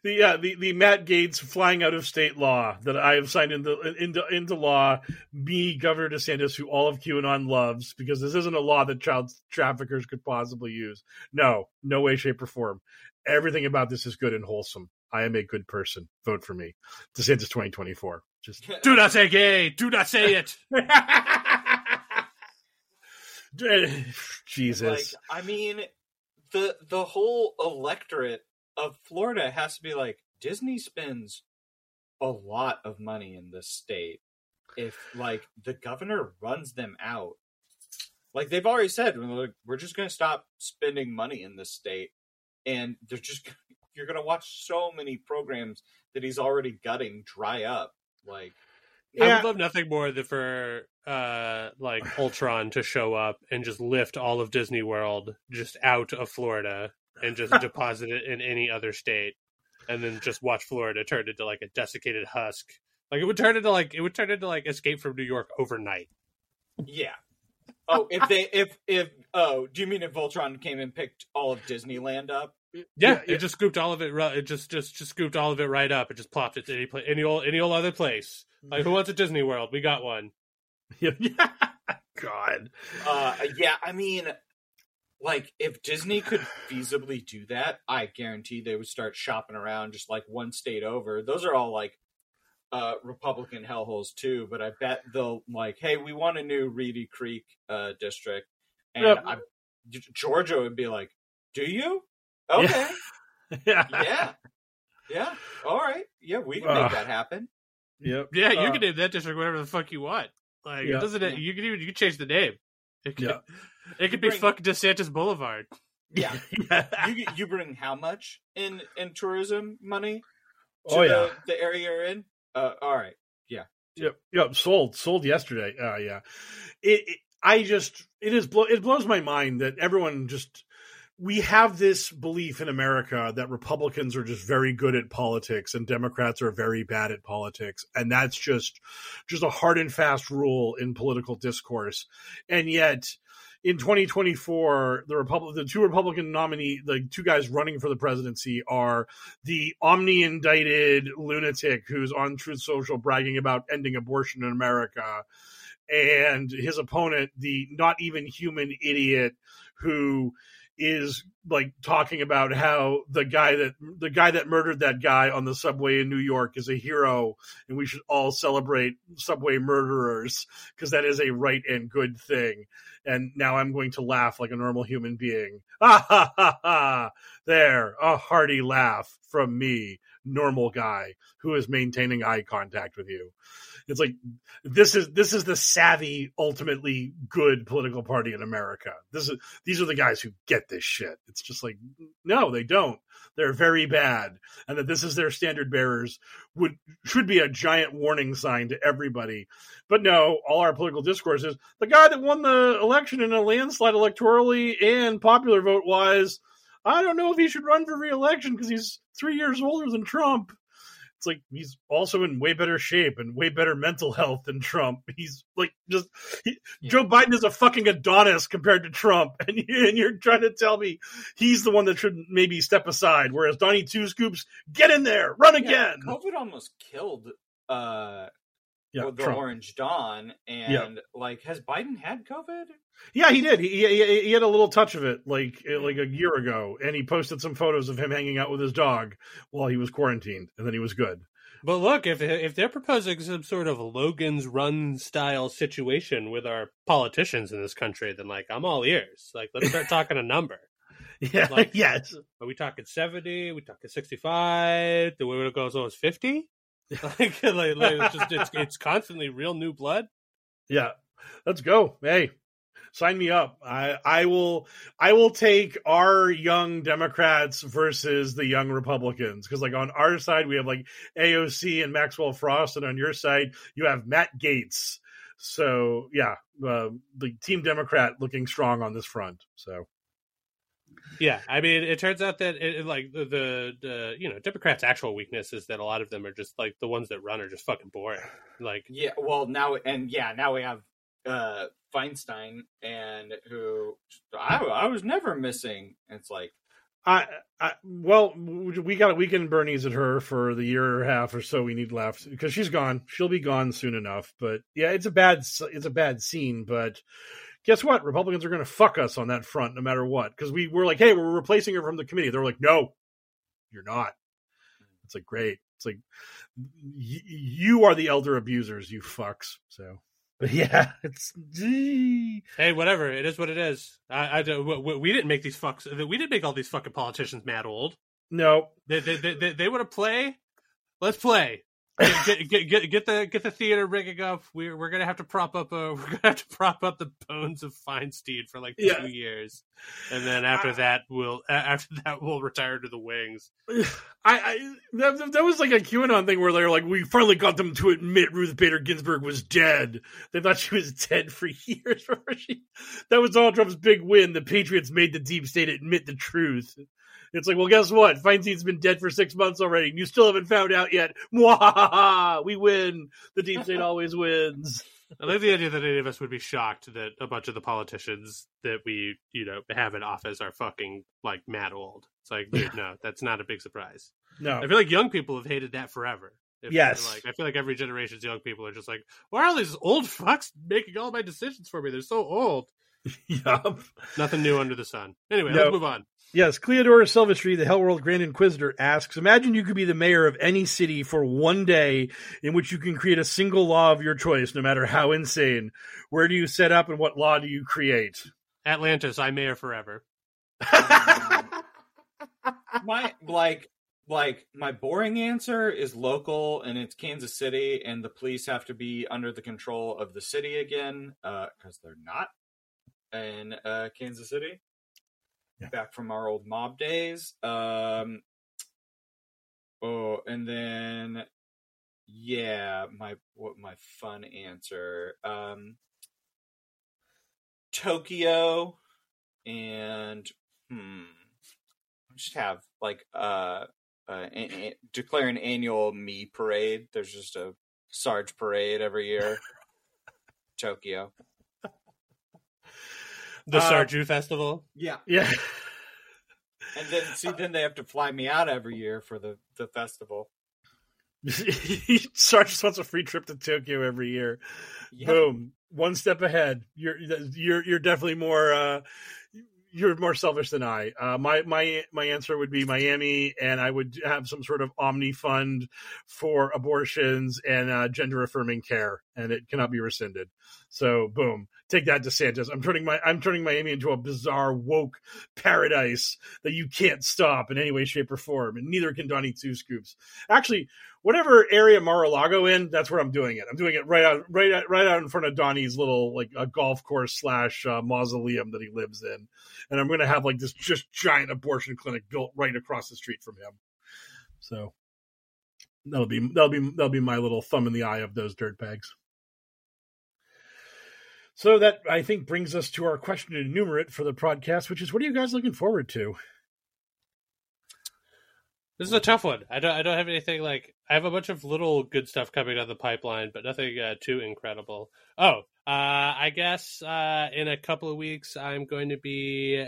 The Matt Gaetz flying out of state law that I have signed into law, me, Governor DeSantis, who all of QAnon loves, because this isn't a law that child traffickers could possibly use. No way, shape, or form. Everything about this is good and wholesome. I am a good person. Vote for me. DeSantis 2024. Just do not say gay. Do not say it. Jesus. Like, I mean, the whole electorate of Florida has to be like, Disney spends a lot of money in this state. If, like, the governor runs them out, like they've already said, we're just going to stop spending money in this state. And they're just, you're going to watch so many programs that he's already gutting dry up. Like, yeah. I would love nothing more than for like Ultron to show up and just lift all of Disney World just out of Florida and just deposit it in any other state, and then just watch Florida turn into like a desiccated husk. Like it would turn into like Escape from New York overnight. Yeah. Oh, do you mean if Voltron came and picked all of Disneyland up? Yeah. It just scooped all of it. It just scooped all of it right up. It just plopped it to any place, any old other place. Like, who wants a Disney World? We got one. Yeah. God. Yeah. I mean, like, if Disney could feasibly do that, I guarantee they would start shopping around just like one state over. Those are all like Republican hellholes too, but I bet they'll like, hey, we want a new Reedy Creek district, and yep. Georgia would be like, do you? Okay. Yeah. All right. Yeah, we can make that happen. Yep. Yeah, you can name that district whatever the fuck you want. Like, yep. It doesn't. Yeah. You can change the name. It could be fuck DeSantis Boulevard. Yeah. You bring how much in tourism money to the area you're in? All right. Yeah. Yep. Sold yesterday. Yeah. It blows my mind that everyone just. We have this belief in America that Republicans are just very good at politics and Democrats are very bad at politics. And that's just a hard and fast rule in political discourse. And yet in 2024, the two Republican nominee, the two guys running for the presidency are the omni-indicted lunatic who's on Truth Social bragging about ending abortion in America, and his opponent, the not even human idiot who is like talking about how the guy that murdered that guy on the subway in New York is a hero and we should all celebrate subway murderers because that is a right and good thing. And now I'm going to laugh like a normal human being. Ah, ha, ha, ha. There, a hearty laugh from me, normal guy who is maintaining eye contact with you. It's like, this is the savvy, ultimately good political party in America. These are the guys who get this shit. It's just like, no, they don't. They're very bad. And that this is their standard bearers should be a giant warning sign to everybody. But no, all our political discourse is the guy that won the election in a landslide electorally and popular vote wise. I don't know if he should run for re-election because he's 3 years older than Trump. It's like, he's also in way better shape and way better mental health than Trump. He's like, Joe Biden is a fucking Adonis compared to Trump. And you're trying to tell me he's the one that should maybe step aside. Whereas Donnie Two Scoops, get in there, run again. COVID almost killed the Trump. Orange Dawn. And like, has Biden had COVID? Yeah, he did. He had a little touch of it like a year ago, and he posted some photos of him hanging out with his dog while he was quarantined, and then he was good. But look, if they're proposing some sort of Logan's Run style situation with our politicians in this country, then like, I'm all ears. Like, let's start talking a number. Yeah. Like, yes. Are we talking 70? Are we talking 65? The way it goes on is 50. Like it's constantly real new blood. Yeah. Let's go. Hey. Sign me up. I will take our young Democrats versus the young Republicans. Because like on our side, we have like AOC and Maxwell Frost. And on your side, you have Matt Gaetz. So, yeah, the Team Democrat looking strong on this front. So, yeah, I mean, it turns out that the Democrats' actual weakness is that a lot of them are just like the ones that run are just fucking boring. Like, yeah, well, now we have. Feinstein, and who I was never missing. It's like, we got a weekend Bernie's at her for the year or half or so we need left because she's gone. She'll be gone soon enough. But yeah, it's a bad scene. But guess what? Republicans are going to fuck us on that front no matter what, because we were like, hey, we're replacing her from the committee. They're like, no, you're not. It's like, great. It's like, you are the elder abusers, you fucks. So, but yeah, it's, hey, whatever. It is what it is. We didn't make these fucks. We didn't make all these fucking politicians mad old. No, they want to play. Let's play. Get the theater rigging up. We're gonna have to prop up. We're gonna have to prop up the bones of Feinstein for like 2 years, and then after that we'll retire to the wings. That was like a QAnon thing where they're like, we finally got them to admit Ruth Bader Ginsburg was dead. They thought she was dead for years. That was Donald Trump's big win. The Patriots made the deep state admit the truth. It's like, well, guess what? Feinstein's been dead for 6 months already. You still haven't found out yet. Mwahaha! We win. The deep state always wins. I like the idea that any of us would be shocked that a bunch of the politicians that we, have in office are fucking like mad old. It's like, dude, no, that's not a big surprise. No, I feel like young people have hated that forever. Yes, I feel like every generation's young people are just like, why are all these old fucks making all my decisions for me? They're so old. Yup. Nothing new under the sun. Anyway, let's move on. Yes, Cleodora Silvestri, the Hellworld Grand Inquisitor, asks, imagine you could be the mayor of any city for one day in which you can create a single law of your choice, no matter how insane. Where do you set up and what law do you create? Atlantis, I'm mayor forever. My boring answer is local, and it's Kansas City, and the police have to be under the control of the city again, because they're not in Kansas City. Yeah. Back from our old mob days. My fun answer. Tokyo and just have like declare an annual me parade. There's just a Sarge parade every year. Tokyo. The Sarju Festival? Yeah. And then, then they have to fly me out every year for the festival. Sarge just wants a free trip to Tokyo every year. Yep. Boom. One step ahead. You're definitely more... You're more selfish than I. My answer would be Miami, and I would have some sort of omni fund for abortions and gender affirming care, and it cannot be rescinded. So, boom, take that, DeSantis. I'm turning Miami into a bizarre woke paradise that you can't stop in any way, shape, or form, and neither can Donnie Two Scoops. Actually, whatever area Mar-a-Lago in, that's where I'm doing it. I'm doing it right out in front of Donnie's little like a golf course / mausoleum that he lives in, and I'm going to have like this just giant abortion clinic built right across the street from him. So that'll be my little thumb in the eye of those dirtbags. So that, I think, brings us to our question to enumerate for the podcast, which is, what are you guys looking forward to? This is a tough one. I don't have anything like... I have a bunch of little good stuff coming down the pipeline, but nothing too incredible. Oh, I guess in a couple of weeks, I'm going to be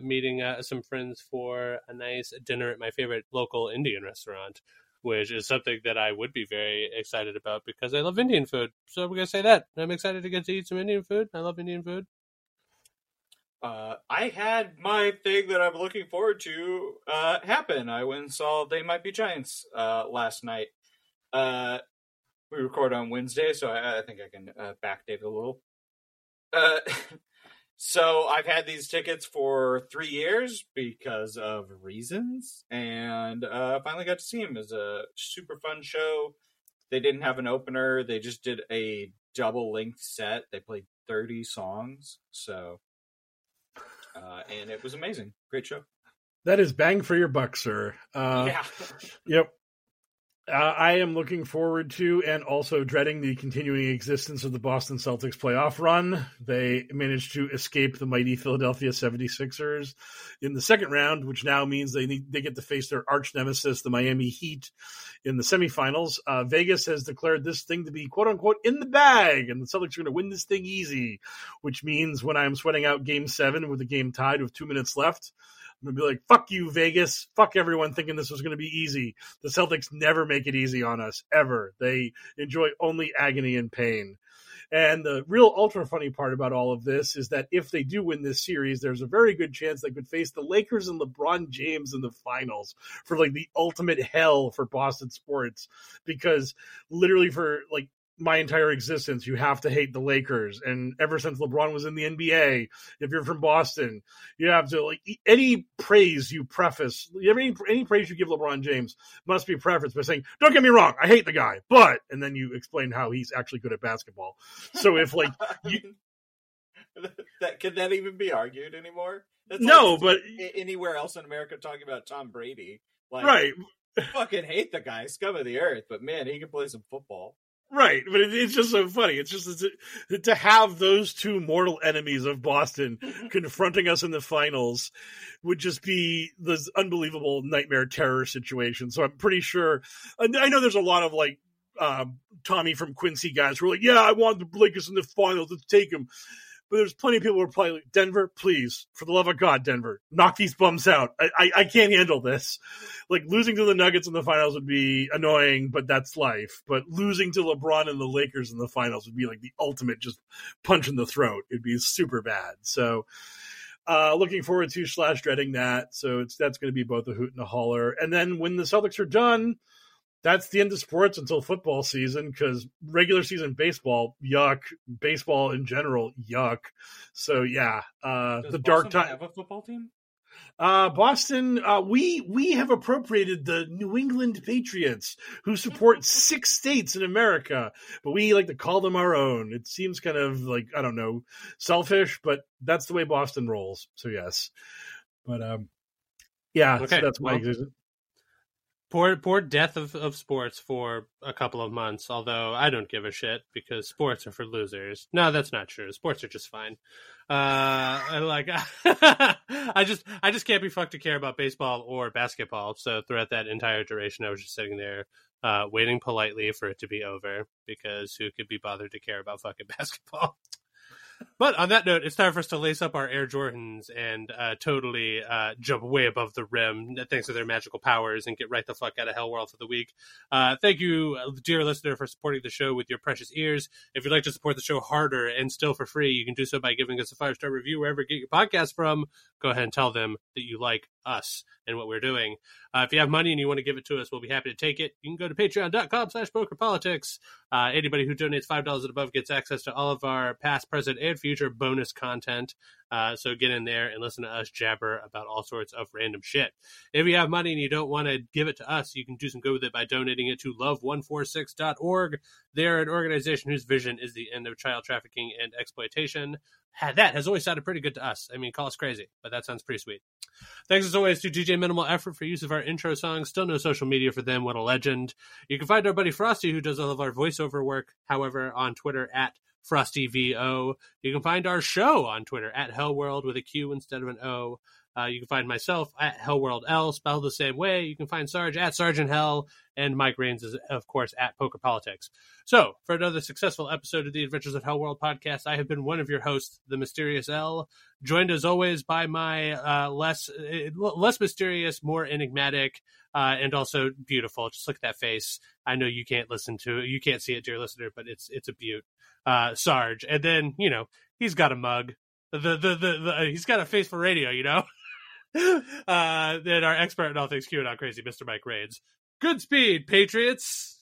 meeting some friends for a nice dinner at my favorite local Indian restaurant, which is something that I would be very excited about because I love Indian food. So we're going to say that. I'm excited to get to eat some Indian food. I love Indian food. I had my thing that I'm looking forward to happen. I went and saw They Might Be Giants last night. We record on Wednesday, so I think I can backdate a little. So I've had these tickets for 3 years because of reasons, and finally got to see them. It was a super fun show. They didn't have an opener. They just did a double-length set. They played 30 songs, so... and it was amazing. Great show. That is bang for your buck, sir. Yeah. Yep. I am looking forward to and also dreading the continuing existence of the Boston Celtics playoff run. They managed to escape the mighty Philadelphia 76ers in the second round, which now means they get to face their arch nemesis, the Miami Heat, in the semifinals. Vegas has declared this thing to be, quote unquote, in the bag, and the Celtics are going to win this thing easy, which means when I'm sweating out Game 7 with the game tied with 2 minutes left, I'm going to be like, fuck you, Vegas. Fuck everyone thinking this was going to be easy. The Celtics never make it easy on us, ever. They enjoy only agony and pain. And the real ultra funny part about all of this is that if they do win this series, there's a very good chance they could face the Lakers and LeBron James in the finals for like the ultimate hell for Boston sports, because literally for like my entire existence, you have to hate the Lakers. And ever since LeBron was in the NBA, if you're from Boston, you have to like any praise you preface, any praise you give LeBron James must be prefaced by saying, don't get me wrong, I hate the guy, but, and then you explain how he's actually good at basketball. So if like, you... that could that even be argued anymore? That's no, like, but anywhere else in America talking about Tom Brady, like, right. Fucking hate the guy, scum of the earth, but man, he can play some football. Right, but it's just so funny. It's just it's to have those two mortal enemies of Boston confronting us in the finals would just be this unbelievable nightmare terror situation. So I'm pretty sure – I know there's a lot of, like, Tommy from Quincy guys who are like, yeah, I want the Lakers in the finals. Let's take them. But there's plenty of people who are probably like, Denver, please, for the love of God, Denver, knock these bums out. I can't handle this. Like, losing to the Nuggets in the finals would be annoying, but that's life. But losing to LeBron and the Lakers in the finals would be like the ultimate just punch in the throat. It'd be super bad. So looking forward to / dreading that. So that's going to be both a hoot and a holler. And then when the Celtics are done, that's the end of sports until football season, because regular season baseball, yuck. Baseball in general, yuck. So, yeah. Does the Boston dark time. Have a football team? Boston, we have appropriated the New England Patriots, who support 6 states in America, but we like to call them our own. It seems kind of like, I don't know, selfish, but that's the way Boston rolls. So, yes. But, yeah, okay. So that's my existence. Poor death of sports for a couple of months, although I don't give a shit because sports are for losers. No, that's not true. Sports are just fine. I just can't be fucked to care about baseball or basketball. So throughout that entire duration, I was just sitting there waiting politely for it to be over, because who could be bothered to care about fucking basketball? But on that note, it's time for us to lace up our Air Jordans and totally jump way above the rim thanks to their magical powers and get right the fuck out of Hellworld for the week. Thank you, dear listener, for supporting the show with your precious ears. If you'd like to support the show harder and still for free, you can do so by giving us a 5-star review wherever you get your podcast from. Go ahead and tell them that you like us and what we're doing. If you have money and you want to give it to us, we'll be happy to take it. You can go to patreon.com/pokerpolitics. Anybody who donates $5 and above gets access to all of our past, present, and future bonus content. So get in there and listen to us jabber about all sorts of random shit. If you have money and you don't want to give it to us, you can do some good with it by donating it to love146.org. They're an organization whose vision is the end of child trafficking and exploitation. That has always sounded pretty good to us. I mean, call us crazy, but that sounds pretty sweet. Thanks as always to DJ Minimal Effort for use of our intro song. Still no social media for them. What a legend. You can find our buddy Frosty, who does all of our voiceover work, however, on Twitter at FrostyVO. You can find our show on Twitter at Hellworld with a Q instead of an O. You can find myself at HellworldL, spelled the same way. You can find Sarge at Sergeant Hell, and Mike Rains is, of course, at Poker Politics. So, for another successful episode of the Adventures of Hellworld podcast, I have been one of your hosts, the Mysterious L, joined as always by my less mysterious, more enigmatic, and also beautiful. Just look at that face. I know you can't listen to it. You can't see it, dear listener, but it's a beaut. Sarge, and then you know he's got a mug. He's got a face for radio, you know. Then our expert in all things QAnon crazy, Mr. Mike Rains. Good speed, Patriots.